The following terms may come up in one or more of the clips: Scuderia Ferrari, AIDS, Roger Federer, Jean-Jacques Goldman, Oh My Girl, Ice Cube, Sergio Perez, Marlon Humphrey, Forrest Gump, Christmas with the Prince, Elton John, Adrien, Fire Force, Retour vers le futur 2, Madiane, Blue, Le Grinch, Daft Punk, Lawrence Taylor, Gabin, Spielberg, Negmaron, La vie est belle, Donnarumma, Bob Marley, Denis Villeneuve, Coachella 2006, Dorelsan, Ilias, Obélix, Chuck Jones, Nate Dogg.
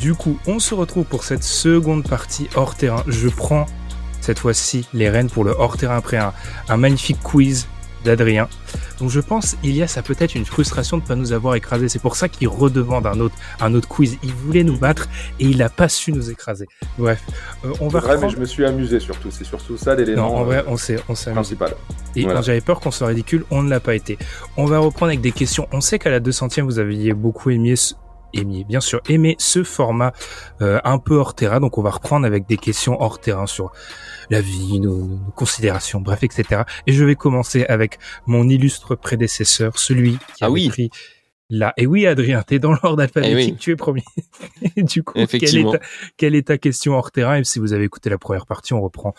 Du coup, on se retrouve pour cette seconde partie hors terrain. Je prends cette fois-ci les rênes pour le hors-terrain après un magnifique quiz d'Adrien. Donc je pense, Ilias a peut-être une frustration de ne pas nous avoir écrasés. C'est pour ça qu'il redemande un autre quiz. Il voulait nous battre et il n'a pas su nous écraser. Bref, on va... Vrai, mais je me suis amusé surtout. C'est surtout ça l'élément principal. Non, en vrai, on s'est amusé. Et voilà. J'avais peur qu'on soit ridicule, on ne l'a pas été. On va reprendre avec des questions. On sait qu'à la 200e, vous aviez beaucoup aimé ce format un peu hors terrain, donc on va reprendre avec des questions hors terrain sur la vie, nos considérations, bref, etc. Et je vais commencer avec mon illustre prédécesseur, celui qui a écrit là. Et oui, Adrien, t'es dans l'ordre alphabétique, tu es premier. Et du coup, quelle est ta question hors terrain? Et si vous avez écouté la première partie, on reprend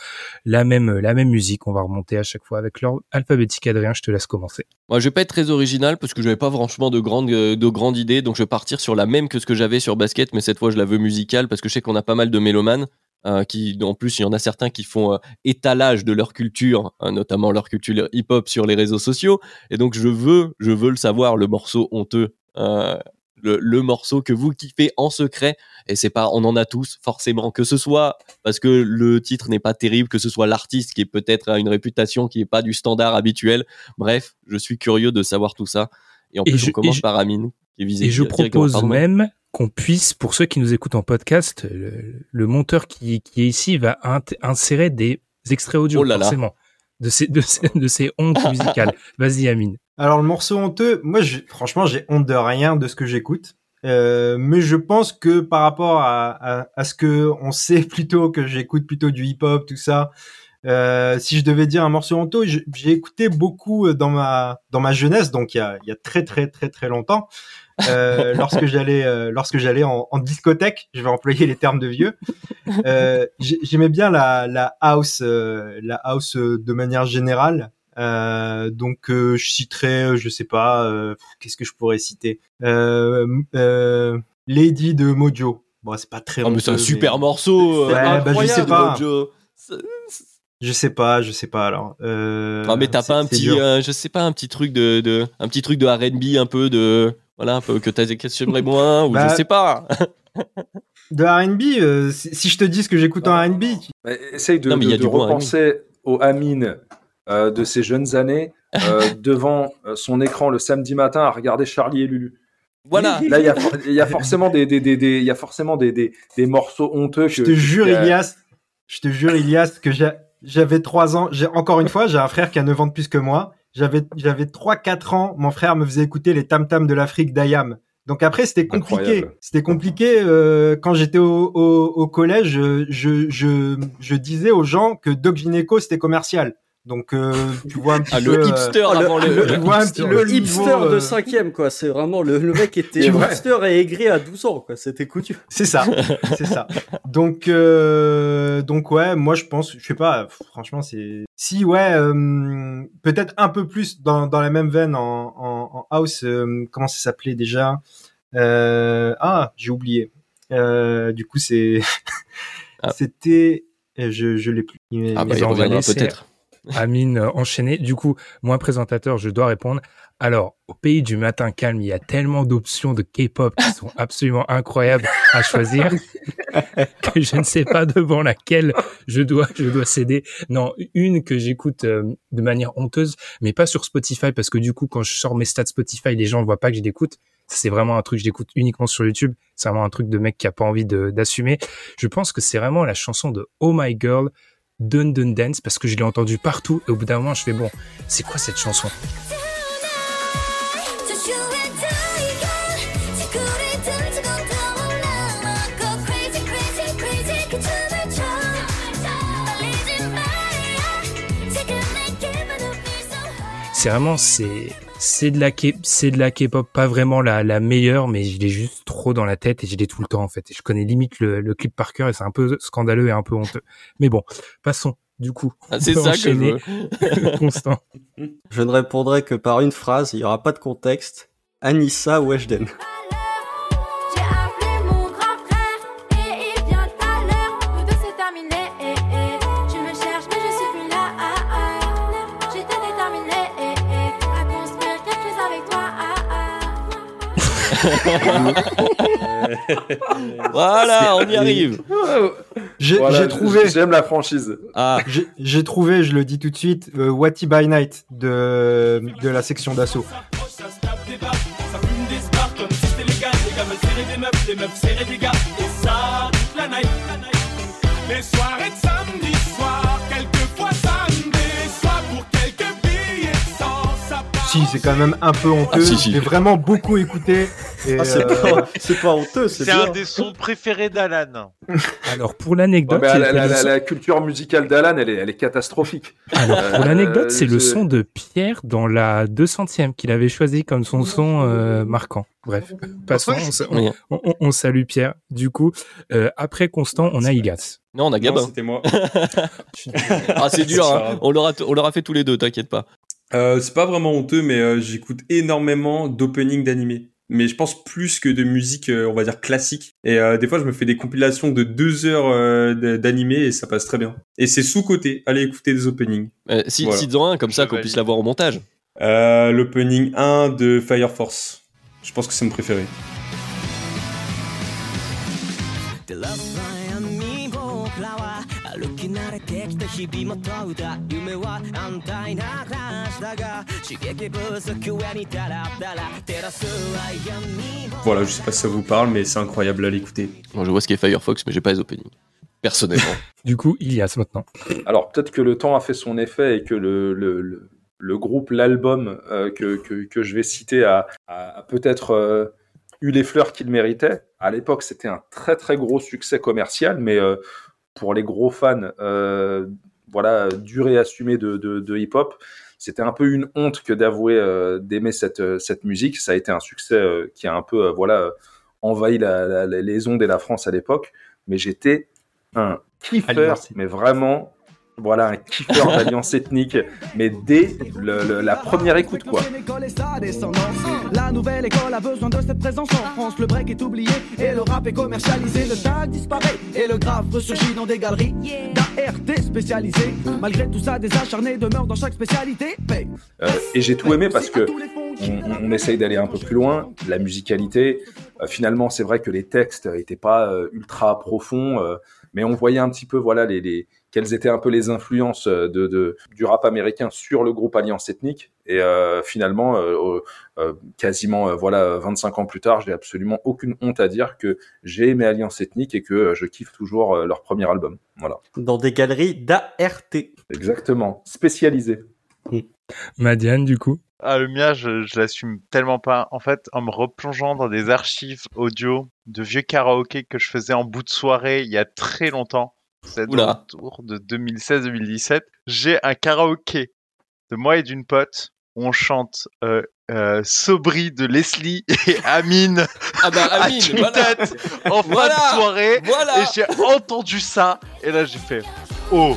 la même musique. On va remonter à chaque fois avec l'ordre alphabétique. Adrien, je te laisse commencer. Moi, je vais pas être très original parce que j'avais pas franchement de grandes idées. Donc, je vais partir sur la même que ce que j'avais sur basket, mais cette fois, je la veux musicale parce que je sais qu'on a pas mal de mélomanes. Qui en plus il y en a certains qui font étalage de leur culture, notamment leur culture hip-hop sur les réseaux sociaux, et donc je veux le savoir, le morceau honteux, le morceau que vous kiffez en secret, et c'est pas, on en a tous forcément, que ce soit parce que le titre n'est pas terrible, que ce soit l'artiste qui est peut-être à une réputation qui est pas du standard habituel. Bref, je suis curieux de savoir tout ça, et on commence par Amine qui est visé. Et je propose même qu'on puisse, pour ceux qui nous écoutent en podcast, le monteur qui est ici va insérer des extraits audio, forcément, de ces hontes musicales. Vas-y, Amine. Alors, le morceau honteux, moi, franchement, j'ai honte de rien de ce que j'écoute. Mais je pense que par rapport à ce que on sait plutôt, que j'écoute plutôt du hip-hop, tout ça, si je devais dire un morceau honteux, j'ai écouté beaucoup dans ma jeunesse, donc il y a très, très, très, très longtemps. Lorsque j'allais en discothèque, je vais employer les termes de vieux. J'aimais bien la house de manière générale. Donc je citerai, je sais pas, qu'est-ce que je pourrais citer, Lady de Mojo. Bon, c'est pas très. Mais c'est un super morceau. Je sais pas. Mojo. Je sais pas. Alors. Mais t'as pas un petit, un petit truc de R&B un peu de. Voilà, un peu que t'as des questions de moins, ou bah, je sais pas. De R&B, si je te dis ce que j'écoute en R&B... Essaye de repenser au Amine de ses jeunes années, devant son écran le samedi matin à regarder Charlie et Lulu. Voilà. Là, il y a forcément des morceaux honteux. Je te jure, Ilias, que j'avais 3 ans. Encore une fois, j'ai un frère qui a 9 ans de plus que moi. J'avais 3-4 ans, mon frère me faisait écouter les tam-tams de l'Afrique d'Ayam. Donc après, c'était compliqué. Incroyable. C'était compliqué. Quand j'étais au collège, je disais aux gens que Doc Gynéco, c'était commercial. Donc, tu vois un petit peu... Le hipster avant le hipster de 5e, quoi. C'est vraiment le mec était hipster et aigri à 12 ans, quoi. C'était coutu. C'est ça. Donc ouais, moi, je pense... Je sais pas, franchement, c'est... Si, ouais, peut-être un peu plus dans la même veine en house. Comment ça s'appelait déjà? J'ai oublié. Du coup, c'est... C'était... Je l'ai plus. Il reviendra peut-être. Amine enchaîné. Du coup, moi, présentateur, je dois répondre. Alors, au pays du matin calme, il y a tellement d'options de K-pop qui sont absolument incroyables à choisir que je ne sais pas devant laquelle je dois céder. Non, une que j'écoute de manière honteuse, mais pas sur Spotify, parce que du coup, quand je sors mes stats Spotify, les gens ne voient pas que je l'écoute. C'est vraiment un truc que j'écoute uniquement sur YouTube. C'est vraiment un truc de mec qui n'a pas envie d'assumer. Je pense que c'est vraiment la chanson de Oh My Girl, Dun Dun Dance, parce que je l'ai entendu partout et au bout d'un moment je fais, bon, c'est quoi cette chanson? C'est vraiment, c'est de la K-pop, pas vraiment la meilleure, mais je l'ai juste trop dans la tête et je l'ai tout le temps en fait. Et je connais limite le clip par cœur et c'est un peu scandaleux et un peu honteux. Mais bon, passons du coup. Ah, c'est ça que je veux. Constant. Je ne répondrai que par une phrase, il n'y aura pas de contexte. Anissa Weshden. Voilà, on y arrive. J'ai trouvé. J'aime la franchise. Ah. J'ai trouvé, je le dis tout de suite, Watty by Night de la section d'assaut. Les soirées de samedi soir, quelquefois samedi soir pour quelques billets de sang, ça passe. Si, c'est quand même un peu honteux. J'ai vraiment beaucoup écouté. C'est pas honteux, c'est bien. C'est un des sons préférés d'Alan. Alors, pour l'anecdote... Ouais, la culture musicale d'Alan, elle est catastrophique. Alors, pour l'anecdote, c'est le son de Pierre dans la 200e qu'il avait choisi comme son son marquant. Bref, passons, on salue Pierre. Du coup, après Constant, on a Ilias. Non, on a Gabin. Non, c'était moi. Ah, c'est dur, hein. On l'aura fait tous les deux, t'inquiète pas. C'est pas vraiment honteux, mais j'écoute énormément d'openings d'animés. Mais je pense plus que de musique, on va dire, classique. Et des fois, je me fais des compilations de 2 heures d'animé et ça passe très bien. Et c'est sous-côté. Allez écouter des openings. Cite-en un, comme ça, qu'on puisse l'avoir au montage. L'opening 1 de Fire Force. Je pense que c'est mon préféré. Voilà, je sais pas si ça vous parle, mais c'est incroyable à l'écouter. Bon, je vois ce qu'est Firefox, mais j'ai pas les openings. Personnellement. Du coup, Ilias maintenant. Alors, peut-être que le temps a fait son effet et que le groupe, l'album que je vais citer a peut-être eu les fleurs qu'il méritait. À l'époque, c'était un très très gros succès commercial, mais pour les gros fans voilà, dur et assumé de hip-hop, c'était un peu une honte que d'avouer d'aimer cette musique. Ça a été un succès qui a un peu envahi les ondes et la France à l'époque, mais j'étais un kiffeur, mais vraiment... Voilà, un kiffeur d'Alliance Ethnique, mais dès la première écoute, quoi. La nouvelle école a besoin de cette présence en France. Le break est oublié et le rap est commercialisé. Le tag disparaît et le graphe ressurgit dans des galeries d'ART spécialisées. Malgré tout ça, des acharnés demeurent dans chaque spécialité. Et j'ai tout aimé parce que on essaye d'aller un peu plus loin. La musicalité, finalement, c'est vrai que les textes n'étaient pas ultra profonds, mais on voyait un petit peu, voilà, quelles étaient un peu les influences du rap américain sur le groupe Alliance Ethnique. Et finalement, quasiment 25 ans plus tard, j'ai absolument aucune honte à dire que j'ai aimé Alliance Ethnique et que je kiffe toujours leur premier album. Voilà. Dans des galeries d'ART. Exactement, spécialisées. Madiane, du coup. Ah, le mien, je l'assume tellement pas. En fait, en me replongeant dans des archives audio de vieux karaokés que je faisais en bout de soirée il y a très longtemps, c'est autour de 2016-2017. J'ai un karaoké de moi et d'une pote où on chante Sobri de Leslie et Amine. Ah bah Amine, tête en fin de soirée. Voilà. Et j'ai entendu ça et là j'ai fait oh.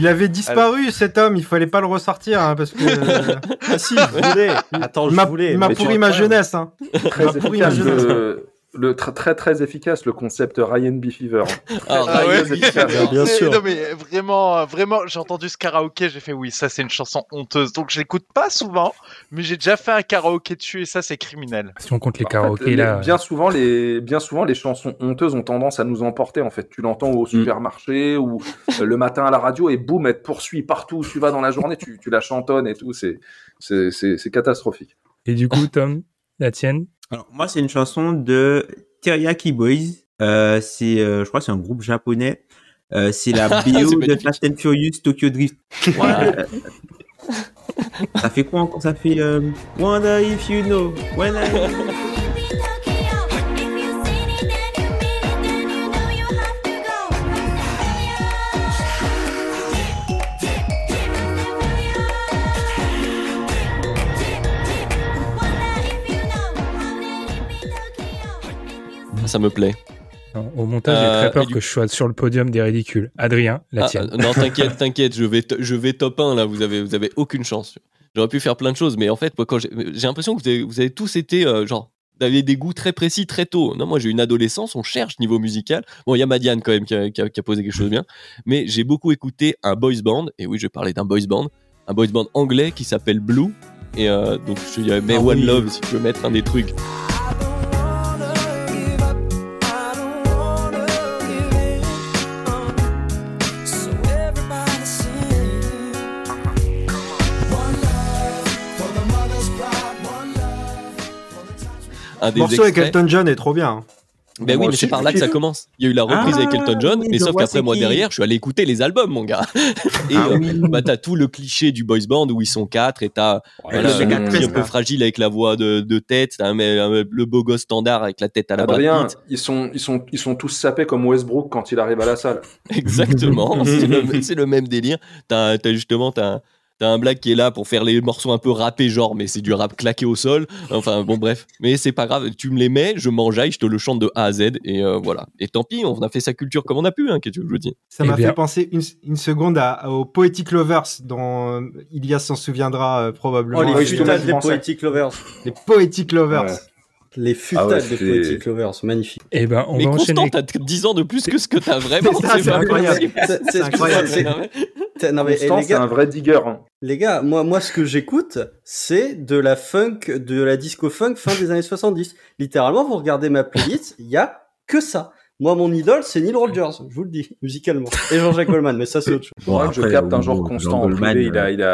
Il avait disparu, cet homme, il fallait pas le ressortir, hein, parce que... Ah si, je voulais. Attends, je voulais. Il m'a pourri ma jeunesse. Hein. Le très très efficace, le concept Ryan B. Fever. Bien sûr. Non mais vraiment, j'ai entendu ce karaoké, j'ai fait oui, ça c'est une chanson honteuse. Donc je l'écoute pas souvent, mais j'ai déjà fait un karaoké dessus et ça c'est criminel. Si on compte les karaokés en fait, là, bien souvent les chansons honteuses ont tendance à nous emporter en fait. Tu l'entends au supermarché ou le matin à la radio et boum, elle te poursuit partout où tu vas dans la journée, tu la chantonnes et tout, c'est catastrophique. Et du coup, Tom, la tienne? Alors, moi, c'est une chanson de Teriyaki Boys. Je crois que c'est un groupe japonais. C'est la BO de Fast and Furious Tokyo Drift. Voilà. Ça fait quoi encore? Ça fait Wonder if you know when I... Ça me plaît. Non, au montage, j'ai très peur que je sois sur le podium des ridicules. Adrien, la tienne. Non, t'inquiète, je vais top 1 là, vous avez aucune chance. J'aurais pu faire plein de choses, mais en fait, moi, quand j'ai l'impression que vous avez tous été genre, vous avez des goûts très précis très tôt. Non, moi j'ai une adolescence, on cherche niveau musical. Bon, il y a Madiane quand même qui a posé quelque chose de bien, mais j'ai beaucoup écouté un boys band, et oui, je parlais d'un boys band, anglais qui s'appelle Blue, et donc il y a One Love si tu veux mettre un des trucs. Le morceau avec Elton John est trop bien. Ben oui, mais c'est par là que ça commence. Il y a eu la reprise avec Elton John, mais sauf qu'après moi derrière, je suis allé écouter les albums, mon gars. Et bah t'as tout le cliché du boys band où ils sont quatre et t'as le petit un peu fragile avec la voix de tête, t'as le beau gosse standard avec la tête à la Brad Pitt. Ils sont tous sapés comme Westbrook quand il arrive à la salle. Exactement, c'est le même délire. T'as un blague qui est là pour faire les morceaux un peu rappés, genre, mais c'est du rap claqué au sol. Enfin, bon, bref. Mais c'est pas grave. Tu me les mets, je m'enjaille, je te le chante de A à Z. Et voilà. Et tant pis, on a fait sa culture comme on a pu, hein, qu'est-ce que je veux dire. Ça m'a fait penser une seconde aux Poetic Lovers, dont Ilias s'en souviendra probablement. Oh, les futades des Poetic Lovers. Les Poetic Lovers. Ouais. Les futades des Poetic Lovers, magnifique. Eh ben, on mais va Constant, enchaîner. T'as 10 ans de plus que ce que t'as vraiment. C'est incroyable. C'est incroyable. Non, mais, Constant, c'est un vrai digger. Hein. Les gars, moi, ce que j'écoute, c'est de la funk, de la disco funk fin des années 70. Littéralement, vous regardez ma playlist, il y a que ça. Moi, mon idole, c'est Neil Rogers, je vous le dis, musicalement. Et Jean-Jacques Goldman, mais ça, c'est autre chose. Bon, après, je capte un genre Constant. Goldman,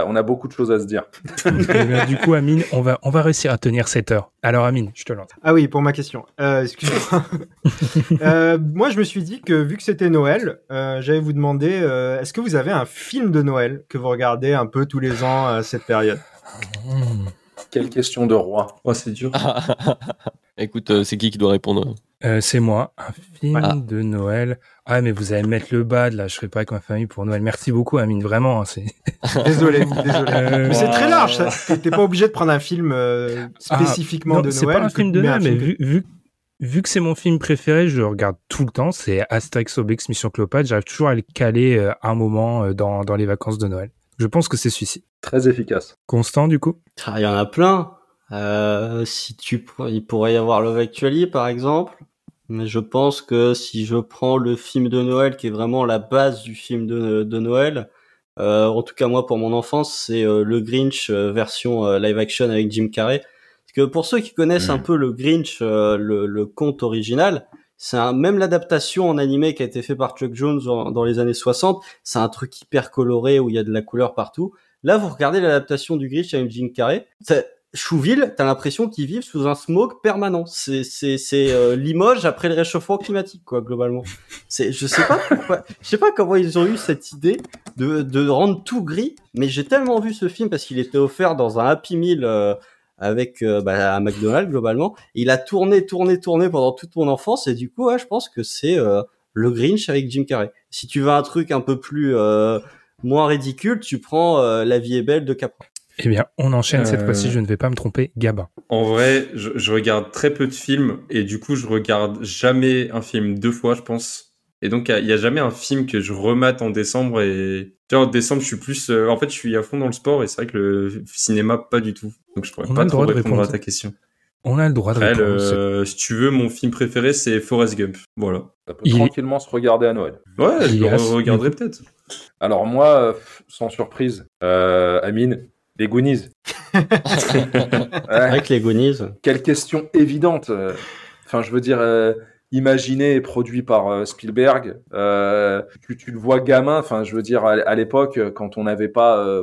on a beaucoup de choses à se dire. Ben, du coup, Amine, on va réussir à tenir cette heure. Alors, Amine, je te lance. Ah oui, pour ma question. Excusez-moi. Moi, je me suis dit que, vu que c'était Noël, j'allais vous demander, est-ce que vous avez un film de Noël que vous regardez un peu tous les ans à cette période? Quelle question de roi. Oh, c'est dur. Écoute, c'est qui doit répondre? C'est moi, un film de Noël. Ah, mais vous allez mettre le bad, là. Je serai pas avec ma famille pour Noël. Merci beaucoup, Amine. Vraiment, c'est... Désolé. Mais c'est très large, ça. T'es pas obligé de prendre un film spécifiquement de Noël. C'est pas un film de Noël, mais vu que c'est mon film préféré, je le regarde tout le temps. C'est Astérix Obélix Mission Cléopâtre. J'arrive toujours à le caler un moment dans les vacances de Noël. Je pense que c'est celui-ci. Très efficace. Constant, du coup? Il y en a plein. Il pourrait y avoir Love Actually, par exemple. Mais je pense que si je prends le film de Noël, qui est vraiment la base du film de Noël, en tout cas moi pour mon enfance, c'est Le Grinch version live action avec Jim Carrey. Parce que pour ceux qui connaissent un peu Le Grinch, le conte original, c'est même l'adaptation en animé qui a été fait par Chuck Jones dans les années 60, c'est un truc hyper coloré où il y a de la couleur partout. Là, vous regardez l'adaptation du Grinch avec Jim Carrey, Chouville, t'as l'impression qu'ils vivent sous un smog permanent. C'est Limoges après le réchauffement climatique, quoi, globalement. Je sais pas comment ils ont eu cette idée de rendre tout gris, mais j'ai tellement vu ce film parce qu'il était offert dans un Happy Meal, avec un McDonald's, globalement. Il a tourné pendant toute mon enfance, et du coup, je pense que c'est, Le Grinch avec Jim Carrey. Si tu veux un truc un peu plus, moins ridicule, tu prends, La vie est belle de Capra. Eh bien, on enchaîne cette fois-ci, je ne vais pas me tromper, Gabin. En vrai, je regarde très peu de films, et du coup, je regarde jamais un film deux fois, je pense. Et donc, il n'y a jamais un film que je remate en décembre, et... Tu vois, en décembre, je suis plus... En fait, je suis à fond dans le sport, et c'est vrai que le cinéma, pas du tout. Donc, je pourrais pas trop répondre à ta question. On a le droit de répondre. Si tu veux, mon film préféré, c'est Forrest Gump. Voilà. Ça peut tranquillement se regarder à Noël. Ouais, je le regarderai peut-être. Alors moi, sans surprise, Amine... Les Goonies. C'est vrai que les Goonies. Quelle question évidente. Enfin, je veux dire, imaginé et produit par Spielberg. Tu le vois gamin. Enfin, je veux dire, à l'époque, quand on n'avait pas,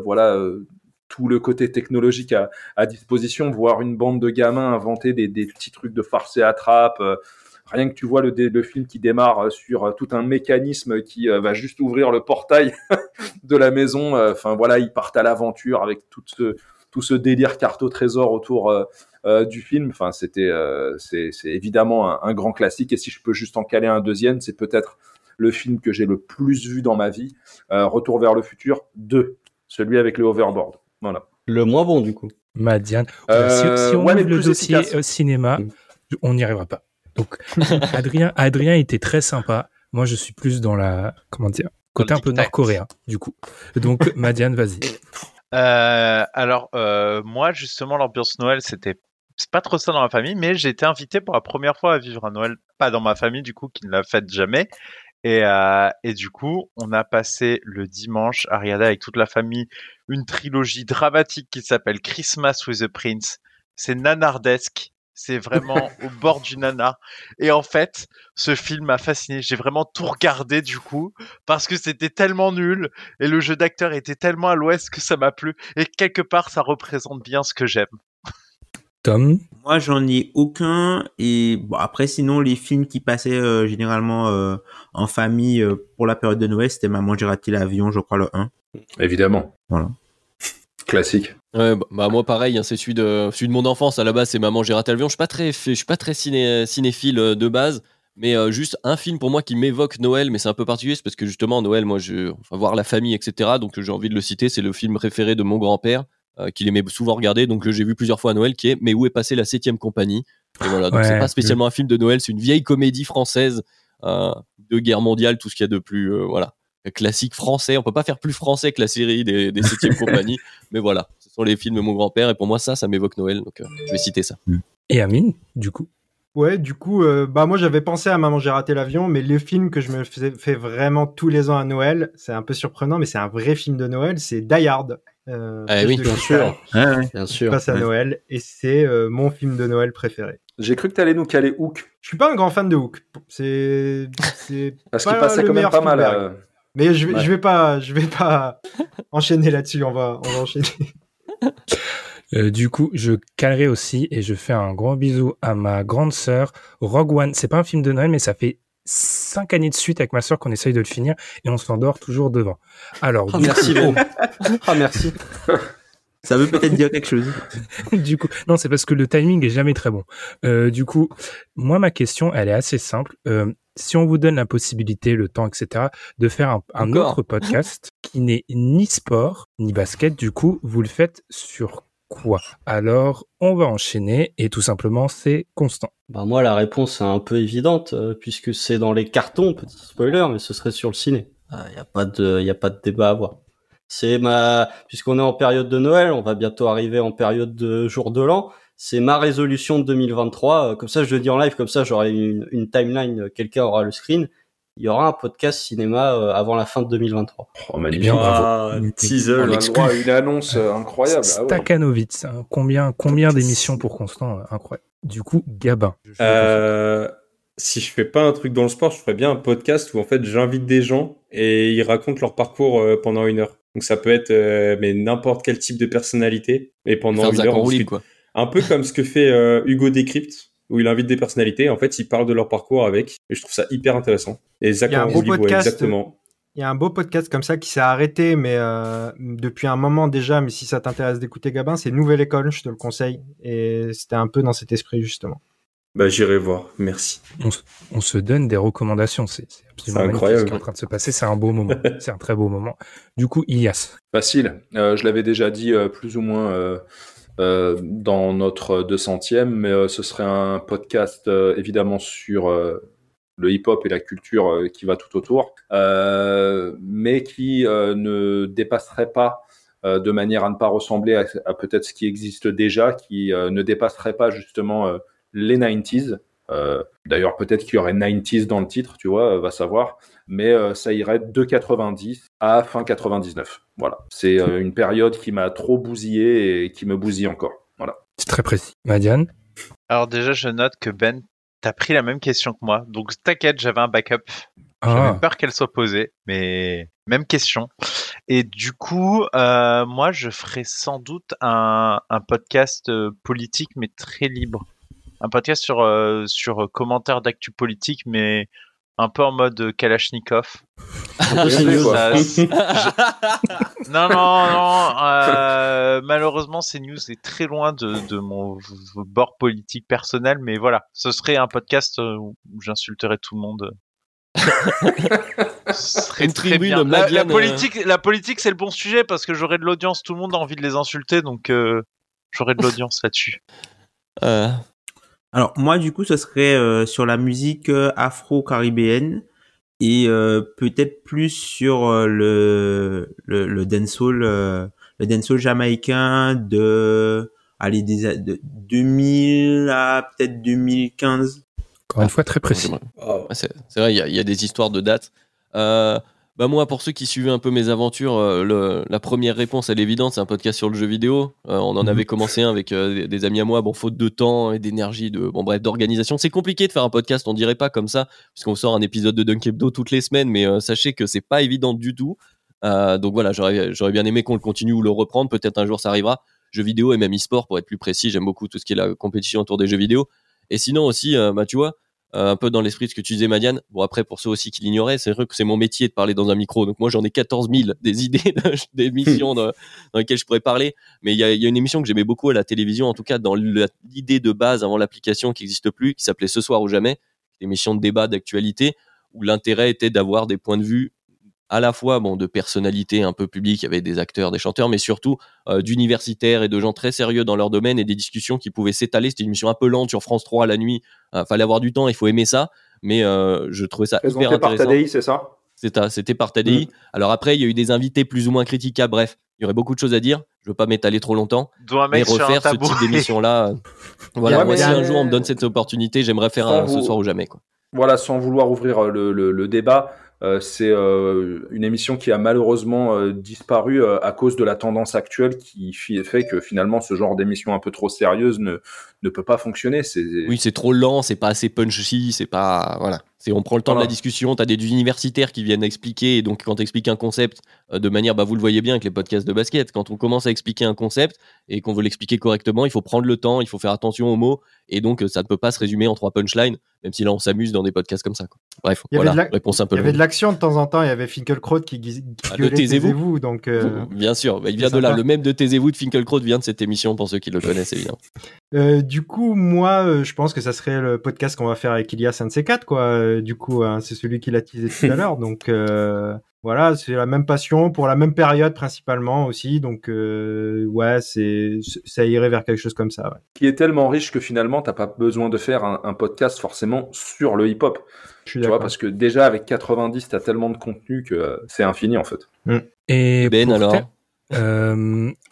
tout le côté technologique à disposition, voir une bande de gamins inventer des petits trucs de farce et attrape. Rien que tu vois le film qui démarre sur tout un mécanisme qui va juste ouvrir le portail de la maison. Enfin voilà, ils partent à l'aventure avec tout ce délire carte au trésor autour du film. Enfin, c'est évidemment un grand classique. Et si je peux juste en caler un deuxième, c'est peut-être le film que j'ai le plus vu dans ma vie, Retour vers le futur 2, celui avec le hoverboard. Voilà. Le moins bon du coup. Madiane. Si on ouvre le dossier cinéma, on n'y arrivera pas. Donc, Adrien était très sympa. Moi, je suis plus dans la, comment dire, côté un peu nord-coréen, du coup. Donc, Madiane, vas-y. Alors, moi, justement, l'ambiance Noël, c'est pas trop ça dans ma famille, mais j'ai été invité pour la première fois à vivre un Noël, pas dans ma famille, du coup, qui ne la fête jamais. Et du coup, on a passé le dimanche à regarder avec toute la famille une trilogie dramatique qui s'appelle Christmas with the Prince. C'est nanardesque. C'est vraiment au bord du nana. Et en fait, ce film m'a fasciné. J'ai vraiment tout regardé du coup parce que c'était tellement nul et le jeu d'acteur était tellement à l'ouest que ça m'a plu. Et quelque part, ça représente bien ce que j'aime. Tom ? Moi, j'en ai aucun. Et bon, après, sinon, les films qui passaient généralement en famille pour la période de Noël, c'était Maman, j'ai raté l'avion, je crois, le 1. Évidemment. Voilà. Classique. Ouais, bah moi pareil, hein, c'est celui de mon enfance. À la base, c'est Maman, j'ai raté l'avion. Je suis pas très cinéphile de base, mais juste un film pour moi qui m'évoque Noël, mais c'est un peu particulier, c'est parce que justement Noël, moi, je voir la famille, etc. Donc j'ai envie de le citer. C'est le film préféré de mon grand-père qu'il aimait souvent regarder. Donc j'ai vu plusieurs fois à Noël, qui est Mais où est passée la 7e compagnie. Et voilà. Donc ouais, c'est pas spécialement un film de Noël, c'est une vieille comédie française de guerre mondiale, tout ce qu'il y a de plus voilà. Classique français, on peut pas faire plus français que la série des 7e compagnies, mais voilà, ce sont les films de mon grand-père et pour moi ça m'évoque Noël, donc je vais citer ça. Et Amine, du coup? Ouais, du coup, bah moi j'avais pensé à Maman, j'ai raté l'avion, mais le film que je me fais vraiment tous les ans à Noël, c'est un peu surprenant, mais c'est un vrai film de Noël, c'est Die Hard. Oui, bien sûr. Bien sûr. Passe à Noël et c'est mon film de Noël préféré. J'ai cru que t'allais nous caler Hook. Je suis pas un grand fan de Hook. C'est parce qu'il passait quand même pas mal. Mais je vais pas enchaîner là-dessus, on va enchaîner. Du coup, je calerai aussi et je fais un grand bisou à ma grande sœur, Rogue One. C'est pas un film de Noël, mais ça fait 5 années de suite avec ma sœur qu'on essaye de le finir et on s'endort toujours devant. Alors, merci Ben. Ah merci. Ça veut peut-être dire quelque chose. Du coup, non, c'est parce que le timing est jamais très bon. Du coup, moi, ma question, elle est assez simple. Si on vous donne la possibilité, le temps, etc., de faire un autre podcast qui n'est ni sport, ni basket, du coup, vous le faites sur quoi? Alors, on va enchaîner et tout simplement, c'est Constant. Ben moi, la réponse est un peu évidente puisque c'est dans les cartons, petit spoiler, mais ce serait sur le ciné. Il n'y a pas de débat à avoir. Puisqu'on est en période de Noël, on va bientôt arriver en période de jour de l'an. C'est ma résolution de 2023. Comme ça, je le dis en live, comme ça, j'aurai une timeline. Quelqu'un aura le screen. Il y aura un podcast cinéma avant la fin de 2023. Oh, magnifique. Teaser, une annonce incroyable. Stakhanovitz. Ah ouais. Combien d'émissions pour Constant? Incroyable. Du coup, Gabin. Si je fais pas un truc dans le sport, je ferais bien un podcast où en fait, j'invite des gens et ils racontent leur parcours pendant 1 heure. Donc ça peut être mais n'importe quel type de personnalité. Et pendant 1 heure, on discute. Un peu comme ce que fait Hugo Décrypte, où il invite des personnalités. En fait, il parle de leur parcours avec. Et je trouve ça hyper intéressant. Et Zach Amrouli, exactement. Il y a un beau podcast comme ça qui s'est arrêté, mais depuis un moment déjà. Mais si ça t'intéresse d'écouter, Gabin, c'est Nouvelle École, je te le conseille. Et c'était un peu dans cet esprit, justement. Bah, j'irai voir, merci. On se donne des recommandations, c'est absolument incroyable ce qui est en train de se passer, c'est un beau moment, c'est un très beau moment. Du coup, Ilias. Facile, je l'avais déjà dit plus ou moins dans notre 200e, mais ce serait un podcast évidemment sur le hip-hop et la culture qui va tout autour, mais qui ne dépasserait pas de manière à ne pas ressembler à peut-être ce qui existe déjà, qui ne dépasserait pas justement les 90s, d'ailleurs peut-être qu'il y aurait 90s dans le titre, tu vois, va savoir, mais ça irait de 90 à fin 99, voilà, c'est une période qui m'a trop bousillé et qui me bousille encore, voilà. C'est très précis. Madiane? Alors déjà je note que Ben, t'as pris la même question que moi, donc t'inquiète, j'avais un backup, j'avais peur qu'elle soit posée, mais même question. Et du coup, moi, je ferai sans doute un podcast politique, mais très libre. Un podcast sur commentaires d'actu politique, mais un peu en mode Kalachnikov. Malheureusement, CNews est très loin de mon bord politique personnel, mais voilà, ce serait un podcast où j'insulterais tout le monde. Ce serait très bien. La politique, c'est le bon sujet parce que j'aurais de l'audience. Tout le monde a envie de les insulter, donc j'aurais de l'audience là-dessus. Alors moi, du coup, ce serait sur la musique afro-caribéenne et peut-être plus sur le dancehall, jamaïcain de 2000 à peut-être 2015. Encore une fois, très précis. C'est vrai, il y a des histoires de dates. Bah moi, pour ceux qui suivaient un peu mes aventures, la première réponse, elle est évidente, c'est un podcast sur le jeu vidéo. On en avait commencé un avec des amis à moi, bon, faute de temps et d'énergie, d'organisation. C'est compliqué de faire un podcast, on dirait pas comme ça, puisqu'on sort un épisode de Dunk Hebdo toutes les semaines, mais sachez que c'est pas évident du tout. Donc voilà, j'aurais bien aimé qu'on le continue ou le reprendre. Peut-être un jour ça arrivera. Jeux vidéo et même e-sport, pour être plus précis, j'aime beaucoup tout ce qui est la compétition autour des jeux vidéo. Et sinon aussi, tu vois, un peu dans l'esprit de ce que tu disais, Madiane, bon après, pour ceux aussi qui l'ignoraient, c'est vrai que c'est mon métier de parler dans un micro, donc moi j'en ai 14 000 des idées d'émissions dans lesquelles je pourrais parler, mais il y a une émission que j'aimais beaucoup à la télévision, en tout cas dans l'idée de base avant l'application qui n'existe plus, qui s'appelait Ce Soir ou Jamais, l'émission de débat d'actualité, où l'intérêt était d'avoir des points de vue à la fois de personnalités un peu publiques, il y avait des acteurs, des chanteurs, mais surtout d'universitaires et de gens très sérieux dans leur domaine et des discussions qui pouvaient s'étaler. C'était une émission un peu lente sur France 3 à la nuit. Fallait avoir du temps, il faut aimer ça. Mais je trouvais ça hyper intéressant. Par TADI, c'est ça ? C'était par TADI. Alors après, il y a eu des invités plus ou moins critiquables. Bref, il y aurait beaucoup de choses à dire. Je ne veux pas m'étaler trop longtemps. Mais refaire ce type d'émission-là. Voilà, ouais, moi, si un jour on me donne cette opportunité, j'aimerais faire Ce Soir ou Jamais, quoi. Voilà, sans vouloir ouvrir le débat... c'est une émission qui a malheureusement disparu à cause de la tendance actuelle qui fait que finalement ce genre d'émission un peu trop sérieuse ne peut pas fonctionner. Oui, c'est trop lent, c'est pas assez punchy, c'est pas... Voilà. On prend le temps de la discussion, t'as des universitaires qui viennent expliquer, et donc quand t'expliques un concept de manière, vous le voyez bien avec les podcasts de basket, quand on commence à expliquer un concept et qu'on veut l'expliquer correctement, il faut prendre le temps, il faut faire attention aux mots, et donc ça ne peut pas se résumer en 3 punchlines, même si là on s'amuse dans des podcasts comme ça, quoi. Bref, réponse un peu longue. Il y avait de l'action de temps en temps, il y avait Finkielkraut qui gueulait « Taisez-vous ». Bien sûr, il vient de là, le même de « Taisez-vous » de Finkielkraut vient de cette émission pour ceux qui le connaissent évidemment. Du coup, moi, je pense que ça serait le podcast qu'on va faire avec Ilias un de ces quatre, quoi. Du coup, hein, c'est celui qui l'a teasé tout à l'heure. Donc voilà, c'est la même passion pour la même période principalement aussi. Donc ouais, ça irait vers quelque chose comme ça. Ouais. Qui est tellement riche que finalement, t'as pas besoin de faire un podcast forcément sur le hip-hop. Tu vois, parce que déjà avec 90, t'as tellement de contenu que c'est infini en fait. Mmh. Et Ben alors.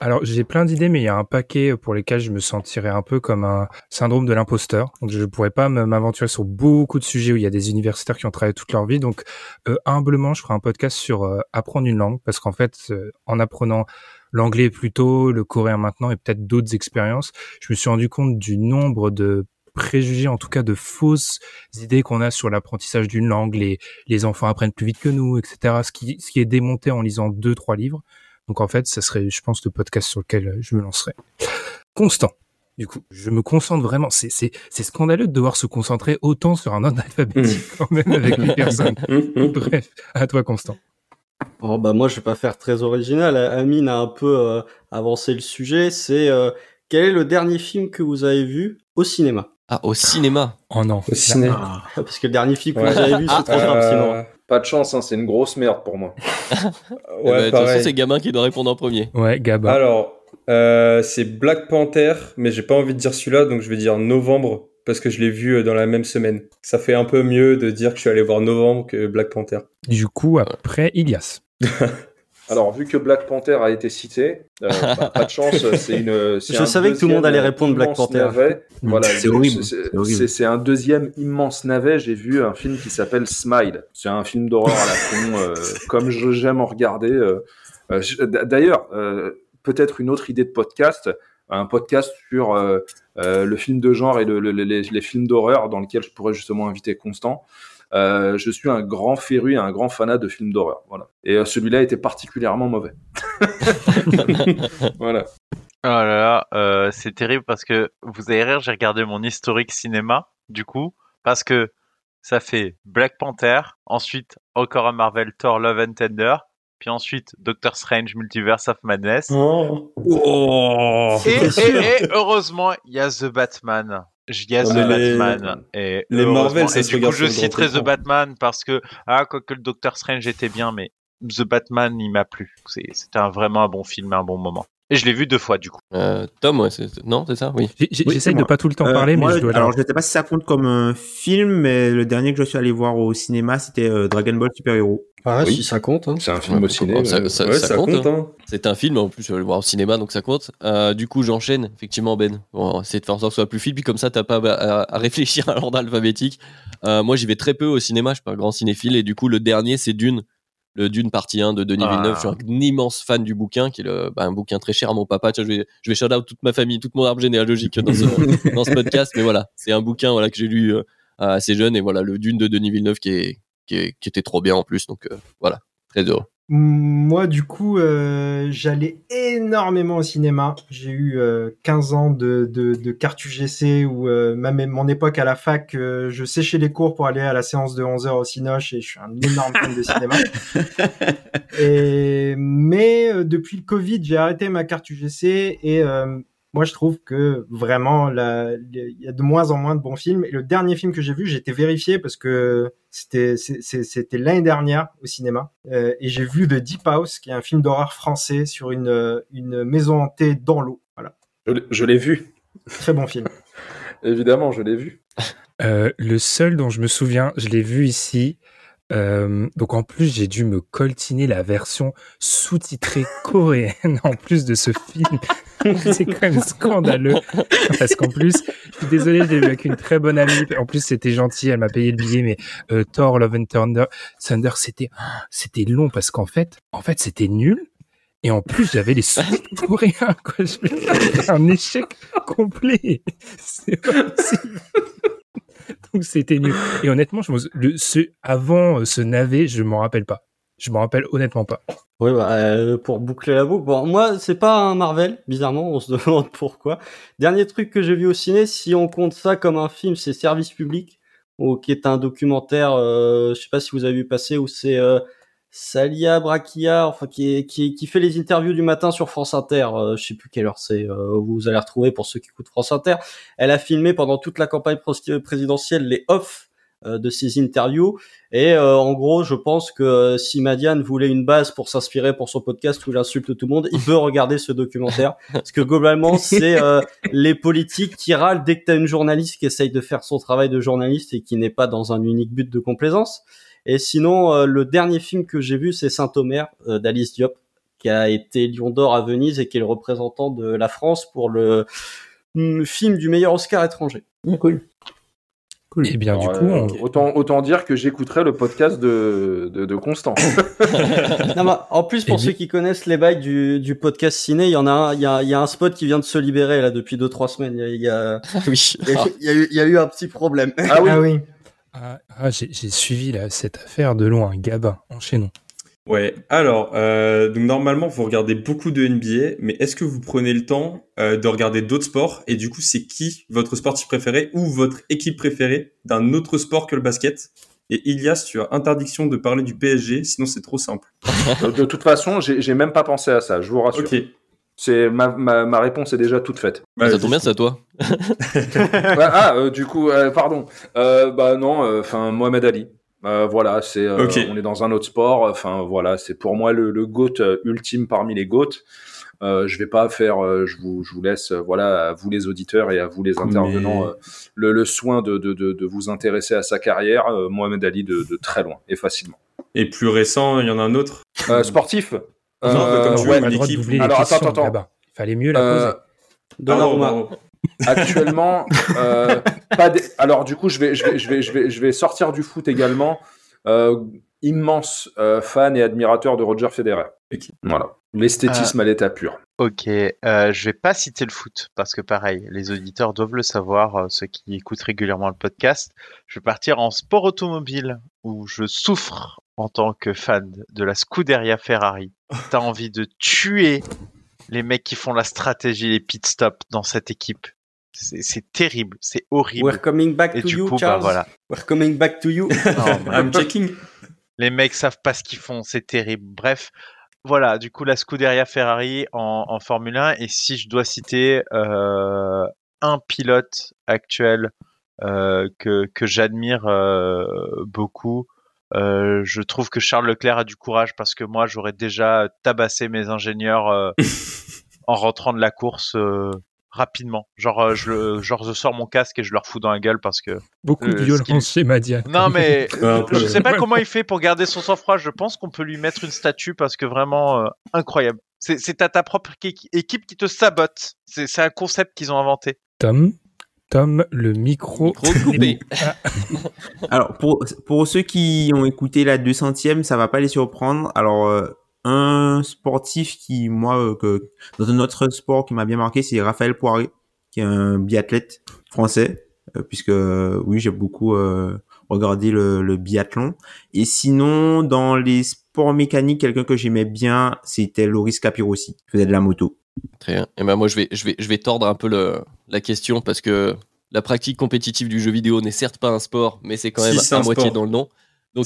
Alors j'ai plein d'idées, mais il y a un paquet pour lesquels je me sentirais un peu comme un syndrome de l'imposteur. Donc je pourrais pas m'aventurer sur beaucoup de sujets où il y a des universitaires qui ont travaillé toute leur vie. Donc humblement, je ferai un podcast sur apprendre une langue, parce qu'en fait, en apprenant l'anglais plus tôt, le coréen maintenant, et peut-être d'autres expériences, je me suis rendu compte du nombre de préjugés, en tout cas de fausses idées qu'on a sur l'apprentissage d'une langue. Les enfants apprennent plus vite que nous, etc. Ce qui est démonté en lisant 2-3 livres. Donc en fait, ça serait, je pense, le podcast sur lequel je me lancerais. Constant. Du coup, je me concentre vraiment. C'est scandaleux de devoir se concentrer autant sur un ordre alphabétique quand même avec une personne. Bref, à toi, Constant. Oh, bah moi, je vais pas faire très original. Amine a un peu avancé le sujet. C'est quel est le dernier film que vous avez vu au cinéma ? Ah, au cinéma ? Oh non. Au cinéma. Ah, parce que le dernier film que vous avez vu, c'est trop grave, sinon... Pas de chance, hein, c'est une grosse merde pour moi. De toute façon, c'est Gabin qui doit répondre en premier. Ouais, Gabin. Alors, c'est Black Panther, mais j'ai pas envie de dire celui-là, donc je vais dire Novembre, parce que je l'ai vu dans la même semaine. Ça fait un peu mieux de dire que je suis allé voir Novembre que Black Panther. Du coup, après, Ilias. Alors, vu que Black Panther a été cité, pas de chance, c'est une... C'est je savais que tout le monde allait répondre Black Panther. Voilà, c'est horrible. C'est horrible. C'est un deuxième immense navet. J'ai vu un film qui s'appelle Smile. C'est un film d'horreur à la con, comme j'aime en regarder. D'ailleurs, peut-être une autre idée de podcast, un podcast sur le film de genre et les films d'horreur dans lequel je pourrais justement inviter Constant. Je suis un grand féru et un grand fanat de films d'horreur. Voilà. Et celui-là était particulièrement mauvais. Voilà. Oh là là, c'est terrible parce que vous allez rire, j'ai regardé mon historique cinéma, du coup, parce que ça fait Black Panther, ensuite encore un Marvel, Thor, Love and Thunder, puis ensuite Doctor Strange, Multiverse of Madness. Oh. Oh. Et heureusement, il y a The Batman. Il y a The Batman. Et les Marvel, et du coup, je citerai The Batman parce que, quoique le Doctor Strange était bien, mais The Batman, il m'a plu. C'était vraiment un bon film, un bon moment. Et je l'ai vu 2 fois, du coup. Tom, ouais, non, c'est ça, oui. J'essaye de pas tout le temps parler, mais je dois... Alors, je ne sais pas si ça compte comme film, mais le dernier que je suis allé voir au cinéma, c'était Dragon Ball Super Hero. Ah, oui. Si ça compte. Hein. C'est un film au cinéma. Ça compte. Hein. C'est un film, en plus, je vais le voir au cinéma, donc ça compte. Du coup, j'enchaîne, effectivement, Ben. Bon, c'est de faire en sorte que ce soit plus fluide, puis comme ça, t'as pas à réfléchir à l'ordre alphabétique. Moi, j'y vais très peu au cinéma, je suis pas un grand cinéphile, et du coup, le dernier, c'est Dune. Le Dune partie 1 de Denis Villeneuve. Je suis un immense fan du bouquin, qui est un bouquin très cher à mon papa. Tiens, je vais shout out toute ma famille, toute mon arbre généalogique dans ce, dans ce podcast. Mais voilà, c'est un bouquin que j'ai lu assez jeune. Et voilà, le Dune de Denis Villeneuve qui était trop bien en plus. Donc voilà, très heureux. Moi, du coup, j'allais énormément au cinéma. J'ai eu 15 ans de carte UGC où même mon époque à la fac, je séchais les cours pour aller à la séance de 11h au Cinoche et je suis un énorme fan de cinéma. Mais depuis le Covid, j'ai arrêté ma carte UGC et moi, je trouve que vraiment, il y a de moins en moins de bons films. Et le dernier film que j'ai vu, j'ai été vérifié parce que c'était l'année dernière au cinéma. Et j'ai vu The Deep House, qui est un film d'horreur français sur une maison hantée dans l'eau. Voilà. Je l'ai vu. Très bon film. Évidemment, je l'ai vu. Le seul dont je me souviens, je l'ai vu ici. Donc en plus j'ai dû me coltiner la version sous-titrée coréenne en plus de ce film. C'est quand même scandaleux parce qu'en plus, je suis désolé, j'ai vu avec une très bonne amie, en plus c'était gentil, elle m'a payé le billet, mais Thor Love and Thunder c'était long parce qu'en fait c'était nul. Et en plus, j'avais les sous-titres coréens, quoi. C'était un échec complet. C'est pas possible. Donc, c'était nul. Et honnêtement, avant ce navet, je m'en rappelle pas. Je m'en rappelle honnêtement pas. Oui, pour boucler la boucle. Bon, moi, c'est pas un Marvel, bizarrement. On se demande pourquoi. Dernier truc que j'ai vu au ciné, si on compte ça comme un film, c'est Service Public, qui est un documentaire, je sais pas si vous avez vu passer, où c'est... Salia Braquia, enfin qui fait les interviews du matin sur France Inter. Je sais plus quelle heure c'est. Vous allez retrouver pour ceux qui écoutent France Inter. Elle a filmé pendant toute la campagne présidentielle les off de ses interviews. Et en gros, je pense que si Madiane voulait une base pour s'inspirer pour son podcast où il insulte tout le monde, il peut regarder ce documentaire. Parce que globalement, c'est les politiques qui râlent dès que t'as une journaliste qui essaye de faire son travail de journaliste et qui n'est pas dans un unique but de complaisance. Et sinon, le dernier film que j'ai vu, c'est Saint-Omer d'Alice Diop, qui a été Lion d'Or à Venise et qui est le représentant de la France pour le film du meilleur Oscar étranger. Cool. Et bien, alors, du coup, autant dire que j'écouterai le podcast de Constant. Non, bah, en plus, pour ceux qui connaissent les bails du podcast ciné, il y a un spot qui vient de se libérer là depuis 2-3 semaines. Il y a eu un petit problème. Ah oui. Ah, oui. J'ai suivi là, cette affaire de loin, Gabin, enchaînons. Ouais, alors, donc normalement vous regardez beaucoup de NBA, mais est-ce que vous prenez le temps de regarder d'autres sports? Et du coup, c'est qui votre sportif préféré ou votre équipe préférée d'un autre sport que le basket? Et Ilias, tu as interdiction de parler du PSG, sinon c'est trop simple. De toute façon, j'ai même pas pensé à ça, je vous rassure. Ok. C'est ma réponse est déjà toute faite. Ça tombe bien, c'est à toi. Du coup, pardon. Non, enfin Mohamed Ali. Voilà, c'est okay. On est dans un autre sport. Enfin voilà, c'est pour moi le GOAT ultime parmi les GOAT. Je vais pas faire. Je vous laisse. Voilà, à vous les auditeurs et à vous les intervenants le soin de vous intéresser à sa carrière. Mohamed Ali de très loin et facilement. Et plus récent, il y en a un autre. Sportif. Attends. Il fallait mieux la poser. Actuellement, alors du coup, je vais sortir du foot également. Immense fan et admirateur de Roger Federer. Okay. Voilà, l'esthétisme à l'état pur. Ok, je vais pas citer le foot parce que pareil, les auditeurs doivent le savoir, ceux qui écoutent régulièrement le podcast. Je vais partir en sport automobile où je souffre en tant que fan de la Scuderia Ferrari. T'as envie de tuer les mecs qui font la stratégie, les pit stops dans cette équipe. C'est terrible, c'est horrible. We're coming back to you, Charles. Bah, voilà. We're coming back to you. Non, I'm checking. Les mecs savent pas ce qu'ils font, c'est terrible. Bref. Voilà, du coup, la Scuderia Ferrari en Formule 1. Et si je dois citer un pilote actuel que j'admire beaucoup, je trouve que Charles Leclerc a du courage parce que moi, j'aurais déjà tabassé mes ingénieurs en rentrant de la course rapidement. Genre, je sors mon casque et je leur fous dans la gueule parce que... Beaucoup de violence chez Madiane. Non, mais je sais pas comment il fait pour garder son sang-froid. Je pense qu'on peut lui mettre une statue parce que vraiment, incroyable. C'est à ta propre équipe qui te sabote. C'est un concept qu'ils ont inventé. Tom, le micro coupé. Alors, pour ceux qui ont écouté la 200e, ça va pas les surprendre. Alors... un sportif qui, dans un autre sport qui m'a bien marqué, c'est Raphaël Poiré, qui est un biathlète français, puisque, oui, j'ai beaucoup regardé le biathlon. Et sinon, dans les sports mécaniques, quelqu'un que j'aimais bien, c'était Loris Capirossi, qui faisait de la moto. Très bien. Et ben moi, je vais tordre un peu la question, parce que la pratique compétitive du jeu vidéo n'est certes pas un sport, mais c'est quand même à moitié dans le nom. Donc,